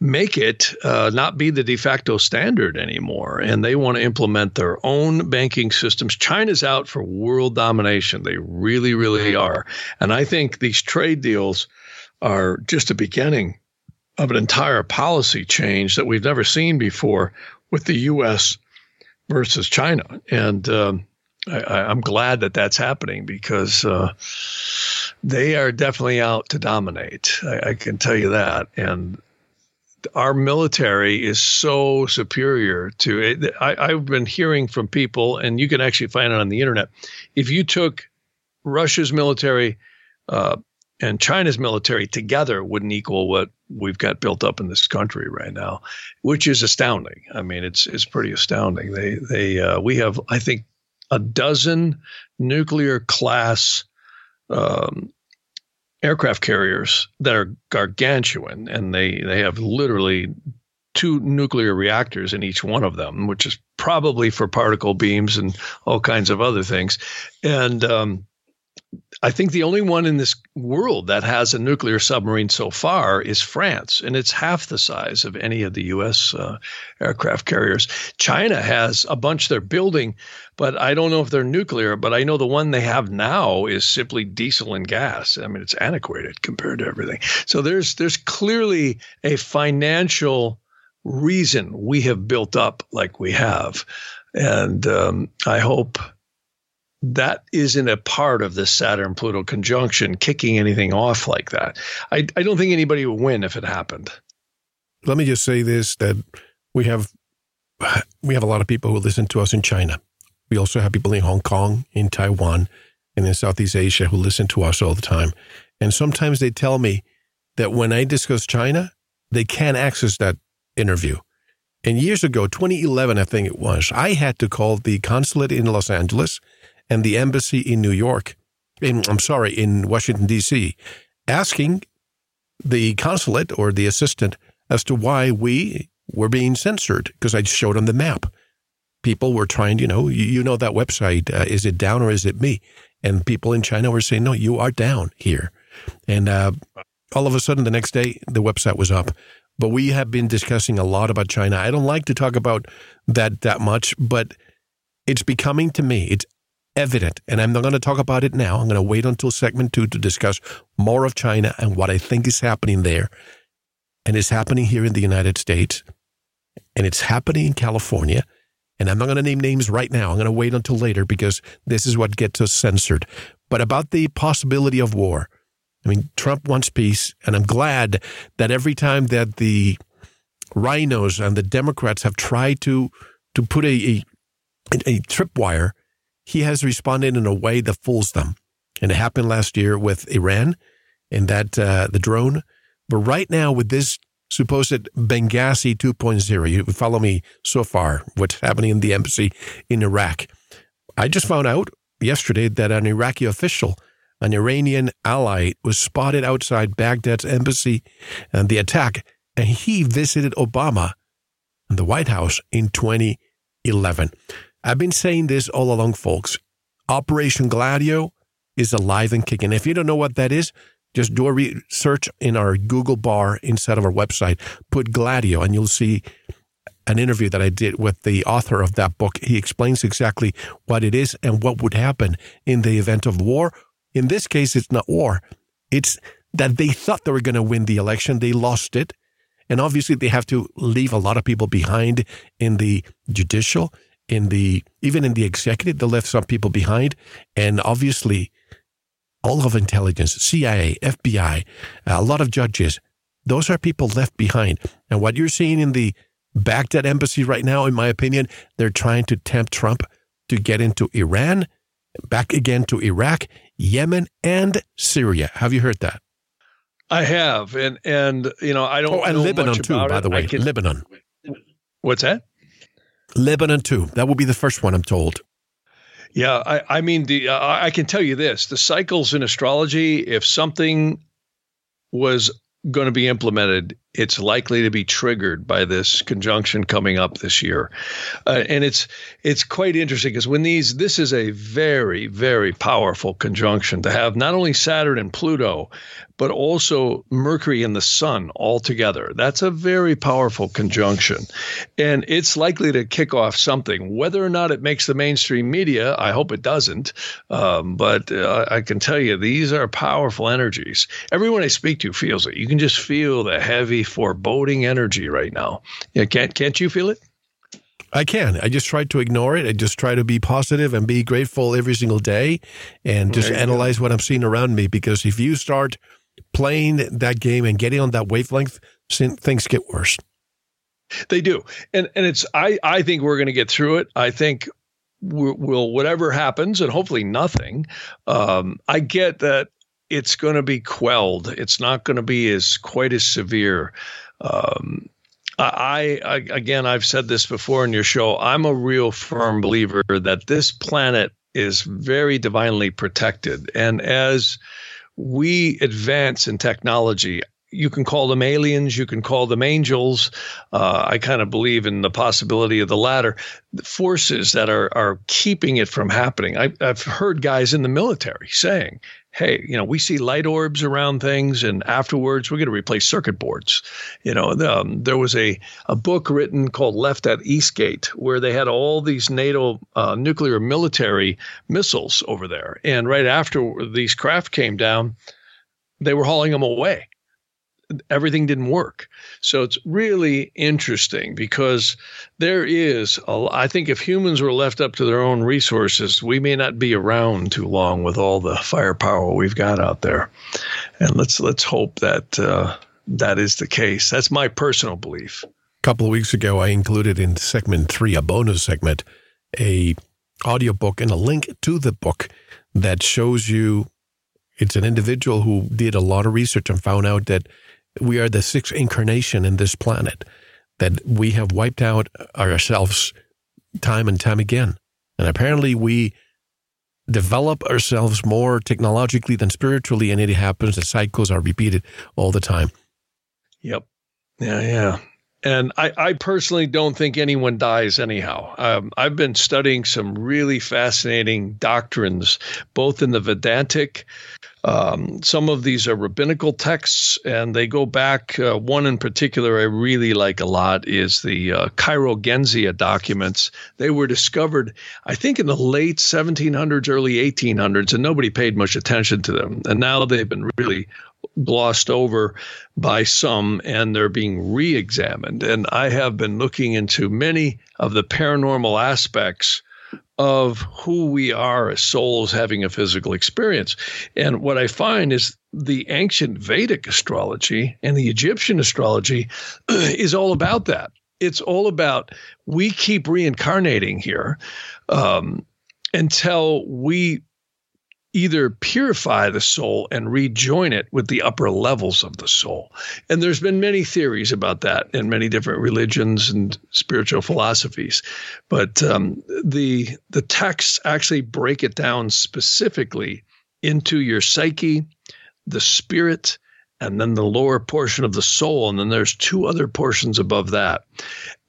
make it not be the de facto standard anymore. And they want to implement their own banking systems. China's out for world domination. They really, really are. And I think these trade deals are just the beginning of an entire policy change that we've never seen before with the U.S. versus China. And I'm glad that that's happening, because they are definitely out to dominate. I can tell you that. And our military is so superior to it. I've been hearing from people, and you can actually find it on the internet. If you took Russia's military and China's military together, wouldn't equal what we've got built up in this country right now, which is astounding. I mean, it's pretty astounding. We have, I think, a dozen nuclear class aircraft carriers that are gargantuan, and they have literally two nuclear reactors in each one of them, which is probably for particle beams and all kinds of other things. And I think the only one in this world that has a nuclear submarine so far is France, and it's half the size of any of the U.S. Aircraft carriers. China has a bunch they're building, but I don't know if they're nuclear, but I know the one they have now is simply diesel and gas. I mean, it's antiquated compared to everything. So there's clearly a financial reason we have built up like we have, and I hope that isn't a part of this Saturn-Pluto conjunction kicking anything off like that. I don't think anybody would win if it happened. Let me just say this, that we have a lot of people who listen to us in China. We also have people in Hong Kong, in Taiwan, and in Southeast Asia who listen to us all the time. And sometimes they tell me that when I discuss China, they can't access that interview. And years ago, 2011, I think it was, I had to call the consulate in Los Angeles and the embassy in in Washington, D.C., asking the consulate or the assistant as to why we were being censored, because I showed them the map. People were trying to, you know that website, is it down or is it me? And people in China were saying, no, you are down here. And all of a sudden, the next day, the website was up. But we have been discussing a lot about China. I don't like to talk about that much, but it's becoming to me, it's evident, and I'm not going to talk about it now. I'm going to wait until segment 2 to discuss more of China and what I think is happening there. And it's happening here in the United States, and it's happening in California. And I'm not going to name names right now. I'm going to wait until later, because this is what gets us censored. But about the possibility of war, I mean, Trump wants peace, and I'm glad that every time that the rhinos and the Democrats have tried to put a tripwire, he has responded in a way that fools them. And it happened last year with Iran and that the drone. But right now with this supposed Benghazi 2.0, you follow me so far, what's happening in the embassy in Iraq. I just found out yesterday that an Iraqi official, an Iranian ally, was spotted outside Baghdad's embassy and the attack. And he visited Obama and the White House in 2011. I've been saying this all along, folks. Operation Gladio is alive and kicking. If you don't know what that is, just do a research in our Google bar inside of our website. Put Gladio, and you'll see an interview that I did with the author of that book. He explains exactly what it is and what would happen in the event of war. In this case, it's not war. It's that they thought they were going to win the election. They lost it. And obviously they have to leave a lot of people behind in the judicial, even in the executive, they left some people behind. And obviously all of intelligence, CIA, FBI, a lot of judges, those are people left behind. And what you're seeing in the Baghdad embassy right now, in my opinion, they're trying to tempt Trump to get into Iran, back again to Iraq, Yemen, and Syria. Have you heard that? I have. And you know, I don't know Lebanon much too, about it. Oh, and Lebanon too, by the way. Lebanon. What's that? Lebanon too. That will be the first one, I'm told. Yeah, I mean, I can tell you this. The cycles in astrology, if something was going to be implemented, it's likely to be triggered by this conjunction coming up this year. And it's quite interesting because when this is a very, very powerful conjunction to have not only Saturn and Pluto, but also Mercury and the Sun all together. That's a very powerful conjunction. And it's likely to kick off something. Whether or not it makes the mainstream media, I hope it doesn't. But I can tell you, these are powerful energies. Everyone I speak to feels it. You can just feel the heavy foreboding energy right now. Yeah, can't you feel it? I can. I just try to ignore it. I just try to be positive and be grateful every single day and just analyze what I'm seeing around me. Because if you start playing that game and getting on that wavelength, things get worse. They do. And it's, I think we're going to get through it. I think we'll, whatever happens, and hopefully nothing, I get that it's going to be quelled. It's not going to be quite as severe. I again, I've said this before in your show, I'm a real firm believer that this planet is very divinely protected. And as we advance in technology, you can call them aliens, you can call them angels. I kind of believe in the possibility of the latter. The forces that are keeping it from happening. I've heard guys in the military saying, hey, you know, we see light orbs around things, and afterwards we're going to replace circuit boards. You know, there was a book written called Left at Eastgate, where they had all these NATO nuclear military missiles over there. And right after these craft came down, they were hauling them away. Everything didn't work. So it's really interesting because there is, I think if humans were left up to their own resources, we may not be around too long with all the firepower we've got out there. And let's hope that that is the case. That's my personal belief. A couple of weeks ago, I included in segment 3, a bonus segment, a audiobook and a link to the book that shows you, it's an individual who did a lot of research and found out that we are the 6th incarnation in this planet, that we have wiped out ourselves time and time again. And apparently we develop ourselves more technologically than spiritually, and it happens. The cycles are repeated all the time. Yep. Yeah. And I personally don't think anyone dies anyhow. I've been studying some really fascinating doctrines, both in the Vedantic. Some of these are rabbinical texts, and they go back. One in particular I really like a lot is the Cairo-Genzia documents. They were discovered, I think, in the late 1700s, early 1800s, and nobody paid much attention to them. And now they've been really glossed over by some, and they're being re-examined. And I have been looking into many of the paranormal aspects of who we are as souls having a physical experience. And what I find is the ancient Vedic astrology and the Egyptian astrology is all about that. It's all about we keep reincarnating here until we either purify the soul and rejoin it with the upper levels of the soul. And there's been many theories about that in many different religions and spiritual philosophies. But the texts actually break it down specifically into your psyche, the spirit, and then the lower portion of the soul. And then there's 2 other portions above that.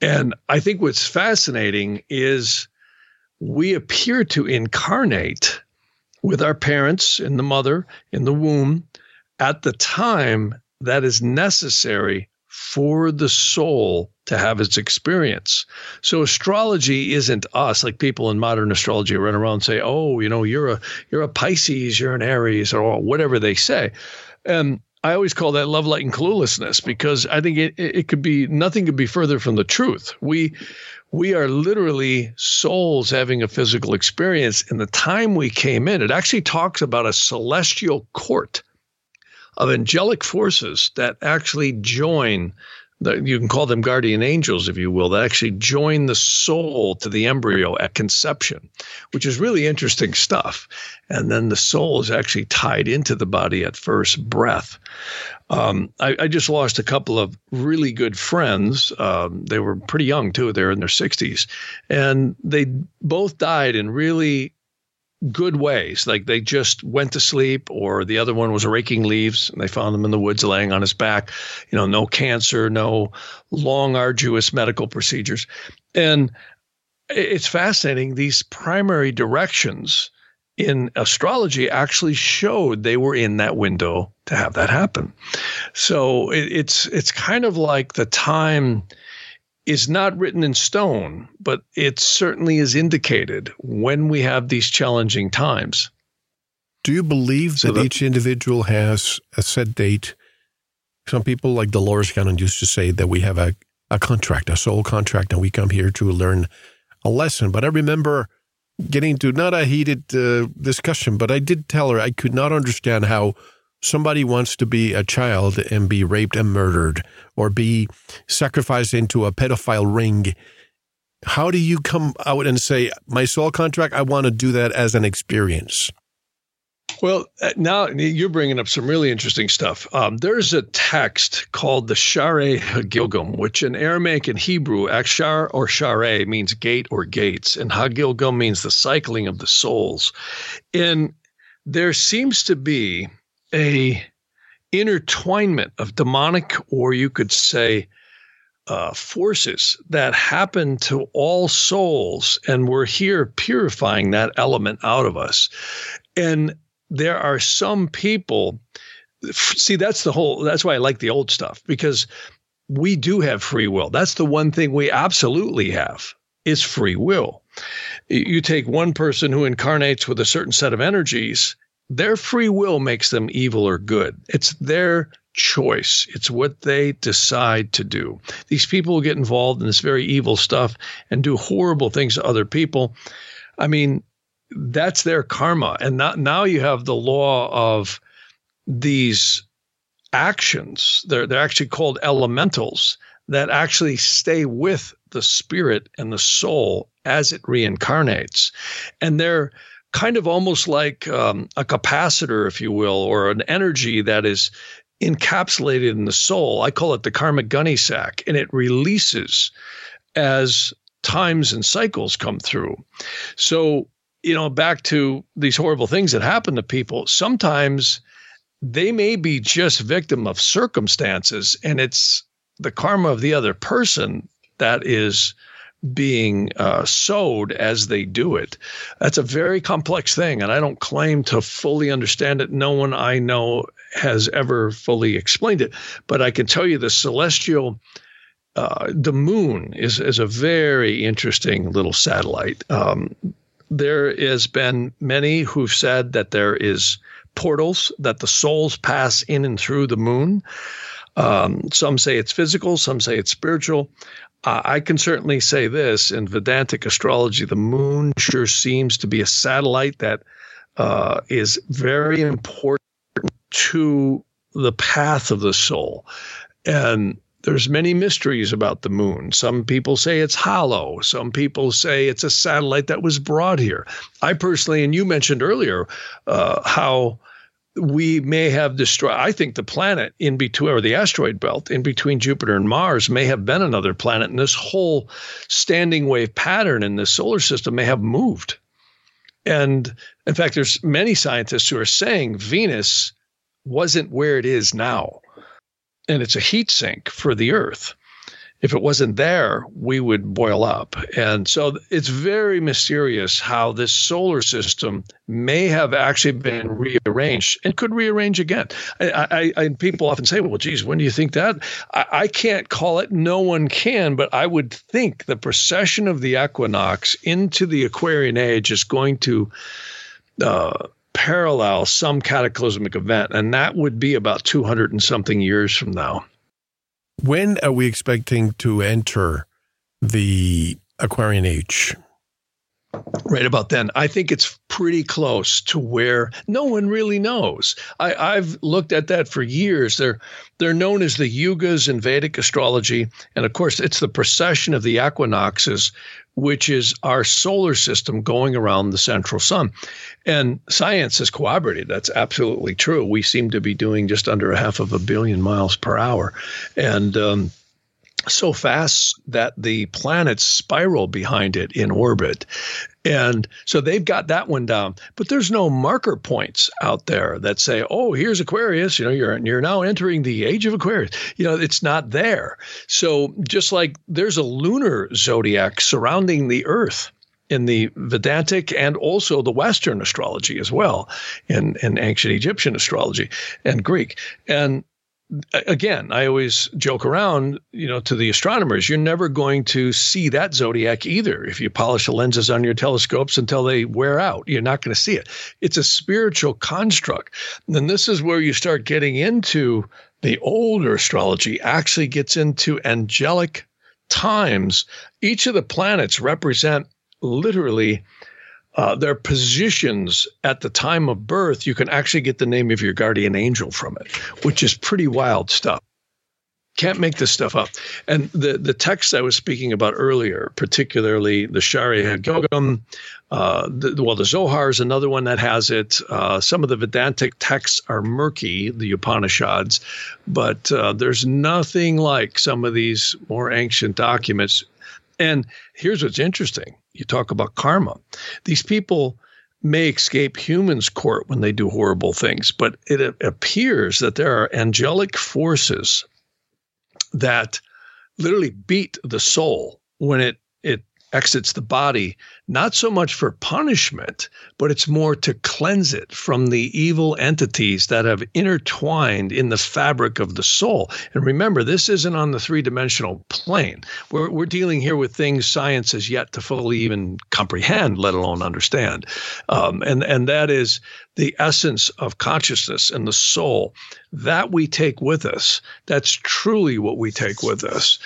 And I think what's fascinating is we appear to incarnate with our parents and the mother in the womb at the time that is necessary for the soul to have its experience. So astrology isn't us, like people in modern astrology run around and say, oh, you know, you're a Pisces, you're an Aries, or whatever they say. And I always call that love, light, and cluelessness, because I think it could be, nothing could be further from the truth. We are literally souls having a physical experience. And the time we came in, it actually talks about a celestial court of angelic forces that actually join, you can call them guardian angels, if you will, that actually join the soul to the embryo at conception, which is really interesting stuff. And then the soul is actually tied into the body at first breath. I just lost a couple of really good friends. They were pretty young, too. They were in their 60s. And they both died in really good ways. Like they just went to sleep, or the other one was raking leaves and they found him in the woods laying on his back, you know, no cancer, no long, arduous medical procedures. And it's fascinating. These primary directions in astrology actually showed they were in that window to have that happen. So it's kind of like the time is not written in stone, but it certainly is indicated when we have these challenging times. Do you believe that each individual has a set date? Some people, like Dolores Cannon, used to say that we have a contract, a soul contract, and we come here to learn a lesson. But I remember getting into not a heated discussion, but I did tell her I could not understand how somebody wants to be a child and be raped and murdered, or be sacrificed into a pedophile ring. How do you come out and say, my soul contract, I want to do that as an experience? Well, now you're bringing up some really interesting stuff. There's a text called the Sha'arei HaGilgum, which in Aramaic and Hebrew, Sha'ar or Sha'arei means gate or gates, and HaGilgum means the cycling of the souls. And there seems to be a intertwinement of demonic, or you could say forces that happen to all souls, and we're here purifying that element out of us. And there are some people, see, that's why I like the old stuff, because we do have free will. That's the one thing we absolutely have, is free will. You take one person who incarnates with a certain set of energies, their free will makes them evil or good. It's their choice. It's what they decide to do. These people get involved in this very evil stuff and do horrible things to other people. I mean, that's their karma. And now you have the law of these actions. They're actually called elementals that actually stay with the spirit and the soul as it reincarnates. And they're kind of almost like a capacitor, if you will, or an energy that is encapsulated in the soul. I call it the karmic gunny sack, and it releases as times and cycles come through. So, you know, back to these horrible things that happen to people, sometimes they may be just victim of circumstances, and it's the karma of the other person that is being sowed as they do it. That's a very complex thing, and I don't claim to fully understand it. No one I know has ever fully explained it, but I can tell you the celestial, the moon is a very interesting little satellite. There has been many who've said that there is portals that the souls pass in and through the moon. Some say it's physical, some say it's spiritual. I can certainly say this, in Vedantic astrology, the moon sure seems to be a satellite that is very important to the path of the soul. And there's many mysteries about the moon. Some people say it's hollow. Some people say it's a satellite that was brought here. I personally, and you mentioned earlier how we may have destroyed, I think the planet in between, or the asteroid belt in between Jupiter and Mars may have been another planet. And this whole standing wave pattern in the solar system may have moved. And in fact, there's many scientists who are saying Venus wasn't where it is now. And it's a heat sink for the Earth. If it wasn't there, we would boil up. And so it's very mysterious how this solar system may have actually been rearranged and could rearrange again. And people often say, well, geez, when do you think that? I can't call it. No one can. But I would think the precession of the equinox into the Aquarian age is going to parallel some cataclysmic event, and that would be about 200 and something years from now. When are we expecting to enter the Aquarian Age? Right about then. I think it's pretty close to where no one really knows. I've looked at that for years. They're known as the Yugas in Vedic astrology. And of course, it's the precession of the equinoxes, which is our solar system going around the central sun. And science has corroborated that's absolutely true. We seem to be doing just under 500 million miles per hour. And so fast that the planets spiral behind it in orbit. And so they've got that one down. But there's no marker points out there that say, oh, here's Aquarius. You know, you're now entering the age of Aquarius. You know, it's not there. So just like there's a lunar zodiac surrounding the Earth in the Vedantic and also the Western astrology as well, in ancient Egyptian astrology and Greek. And again, I always joke around, you know, to the astronomers, you're never going to see that zodiac either. If you polish the lenses on your telescopes until they wear out, you're not going to see it. It's a spiritual construct. And this is where you start getting into the older astrology, actually gets into angelic times. Each of the planets represent literally their positions at the time of birth. You can actually get the name of your guardian angel from it, which is pretty wild stuff. Can't make this stuff up. And the texts I was speaking about earlier, particularly the Sharia Gogam, the Zohar is another one that has it. Some of the Vedantic texts are murky, the Upanishads, but there's nothing like some of these more ancient documents. And here's what's interesting. You talk about karma. These people may escape humans' court when they do horrible things, but it appears that there are angelic forces that literally beat the soul when it exits the body, not so much for punishment, but it's more to cleanse it from the evil entities that have intertwined in the fabric of the soul. And remember, this isn't on the three-dimensional plane. We're dealing here with things science has yet to fully even comprehend, let alone understand. And that is the essence of consciousness and the soul that we take with us. That's truly what we take with us.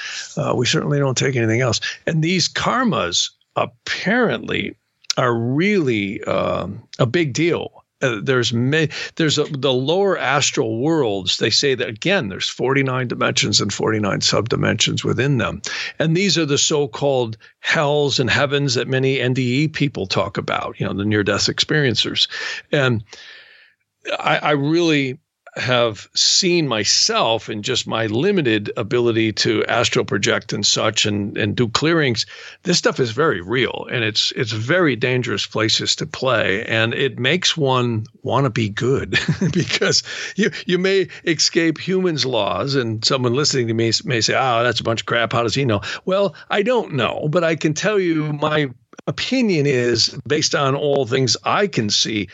We certainly don't take anything else. And these karmas apparently are really a big deal. There's the lower astral worlds. They say that, again, there's 49 dimensions and 49 subdimensions within them. And these are the so-called hells and heavens that many NDE people talk about, you know, the near-death experiencers. And I really have seen myself in just my limited ability to astral project and such and do clearings. This stuff is very real, and it's very dangerous places to play, and it makes one want to be good because you may escape humans' laws, and someone listening to me may say, that's a bunch of crap. How does he know? Well, I don't know, but I can tell you my opinion is based on all things I can see.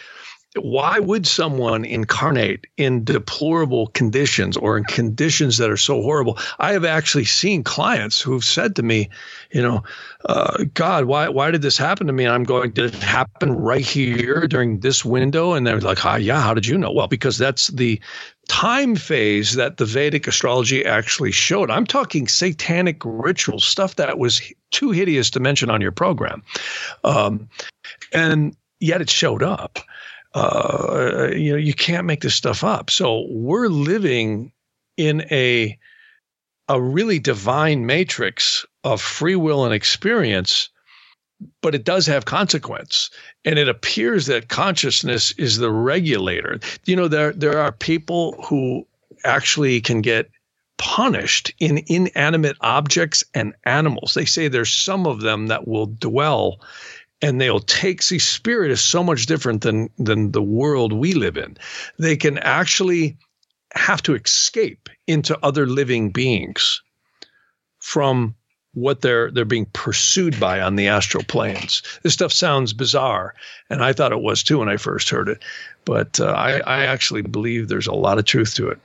Why would someone incarnate in deplorable conditions or in conditions that are so horrible? I have actually seen clients who've said to me, you know, God, why did this happen to me? And I'm going, did it happen right here during this window? And they're like, how did you know? Well, because that's the time phase that the Vedic astrology actually showed. I'm talking satanic ritual stuff that was too hideous to mention on your program. And yet it showed up. You know, you can't make this stuff up. So we're living in a really divine matrix of free will and experience, but it does have consequence. And it appears that consciousness is the regulator. You know, there are people who actually can get punished in inanimate objects and animals. They say there's some of them that will dwell, and they'll take, see, spirit is so much different than the world we live in. They can actually have to escape into other living beings from what they're being pursued by on the astral planes. This stuff sounds bizarre, and I thought it was too when I first heard it. But I actually believe there's a lot of truth to it.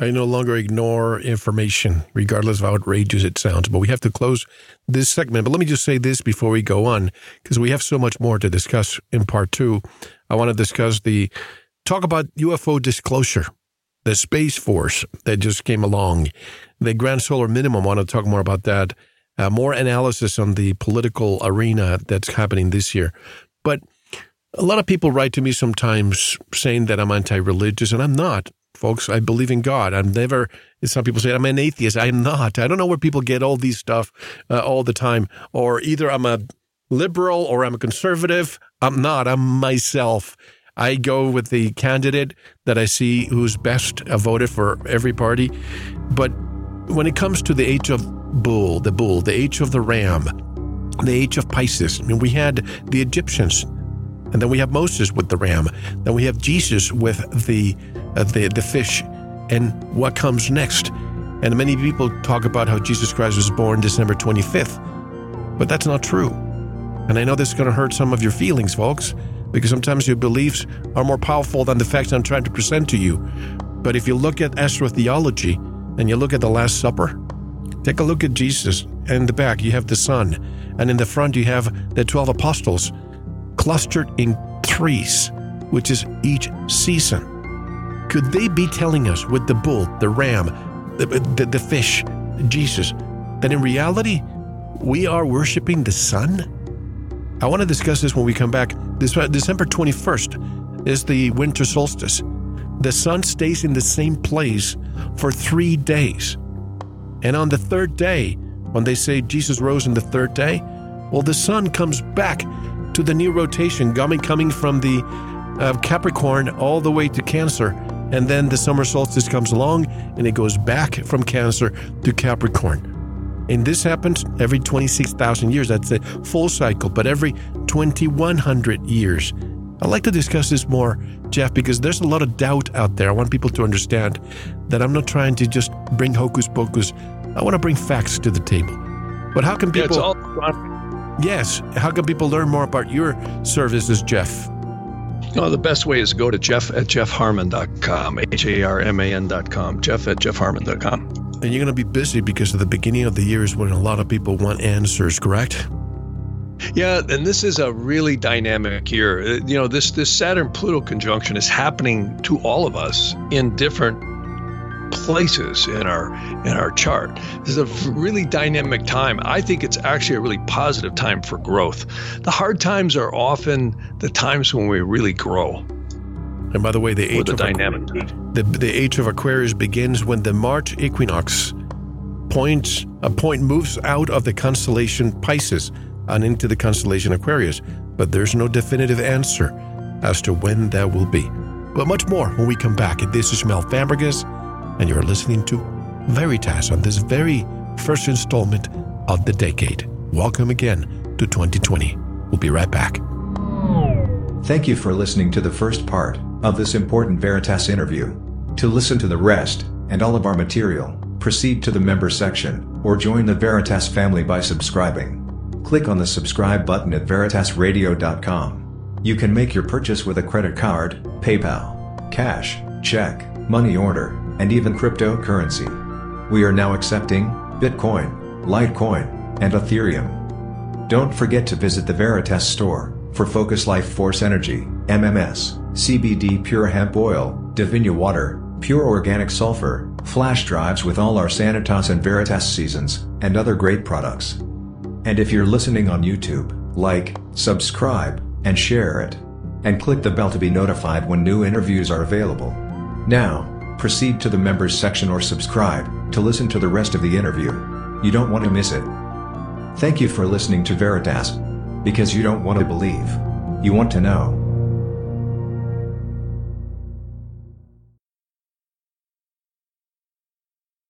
I no longer ignore information, regardless of how outrageous it sounds. But we have to close this segment. But let me just say this before we go on, because we have so much more to discuss in part two. I want to discuss talk about UFO disclosure, the Space Force that just came along, the Grand Solar Minimum. I want to talk more about that, more analysis on the political arena that's happening this year. But a lot of people write to me sometimes saying that I'm anti-religious, and I'm not. Folks, I believe in God. Some people say I'm an atheist. I'm not. I don't know where people get all these stuff all the time. Or either I'm a liberal or I'm a conservative. I'm not. I'm myself. I go with the candidate that I see who's best. I voted for every party. But when it comes to the age of bull, the age of the ram, the age of Pisces, I mean, we had the Egyptians. And then we have Moses with the ram. Then we have Jesus with the fish. And what comes next? And many people talk about how Jesus Christ was born December 25th. But that's not true. And I know this is going to hurt some of your feelings, folks, because sometimes your beliefs are more powerful than the facts I'm trying to present to you. But if you look at astrotheology and you look at the Last Supper, take a look at Jesus. In the back, you have the sun. And in the front, you have the 12 apostles, clustered in threes, which is each season. Could they be telling us with the bull, the ram, the fish, Jesus, that in reality, we are worshiping the sun? I want to discuss this when we come back. December 21st is the winter solstice. The sun stays in the same place for 3 days. And on the third day, when they say Jesus rose on the third day, well, the sun comes back to the new rotation, coming from the Capricorn all the way to Cancer. And then the summer solstice comes along and it goes back from Cancer to Capricorn. And this happens every 26,000 years. That's a full cycle, but every 2,100 years. I'd like to discuss this more, Jeff, because there's a lot of doubt out there. I want people to understand that I'm not trying to just bring hocus pocus. I want to bring facts to the table. But how can people... Yes. How can people learn more about your services, Jeff? Oh, the best way is go to Jeff at JeffHarmon.com, HARMAN.com, Jeff at JeffHarmon.com. And you're going to be busy because at the beginning of the year is when a lot of people want answers, correct? Yeah, and this is a really dynamic year. You know, this Saturn-Pluto conjunction is happening to all of us in different places in our chart. This is a really dynamic time. I think it's actually a really positive time for growth. The hard times are often the times when we really grow. And by the way, the age of Aquarius begins when the March equinox point moves out of the constellation Pisces and into the constellation Aquarius. But there's no definitive answer as to when that will be. But much more when we come back. This is Mel Fabregas, and you're listening to Veritas on this very first installment of the decade. Welcome again to 2020. We'll be right back. Thank you for listening to the first part of this important Veritas interview. To listen to the rest and all of our material, proceed to the member section or join the Veritas family by subscribing. Click on the subscribe button at VeritasRadio.com. You can make your purchase with a credit card, PayPal, cash, check, money order, and even cryptocurrency. We are now accepting Bitcoin, Litecoin, and Ethereum. Don't forget to visit the Veritas store for Focus Life Force Energy, MMS, CBD Pure Hemp Oil, Divinia Water, Pure Organic Sulfur, flash drives with all our Sanitas and Veritas seasons, and other great products. And if you're listening on YouTube, like, subscribe, and share it. And click the bell to be notified when new interviews are available. Now, proceed to the members section or subscribe to listen to the rest of the interview. You don't want to miss it. Thank you for listening to Veritas. Because you don't want to believe. You want to know.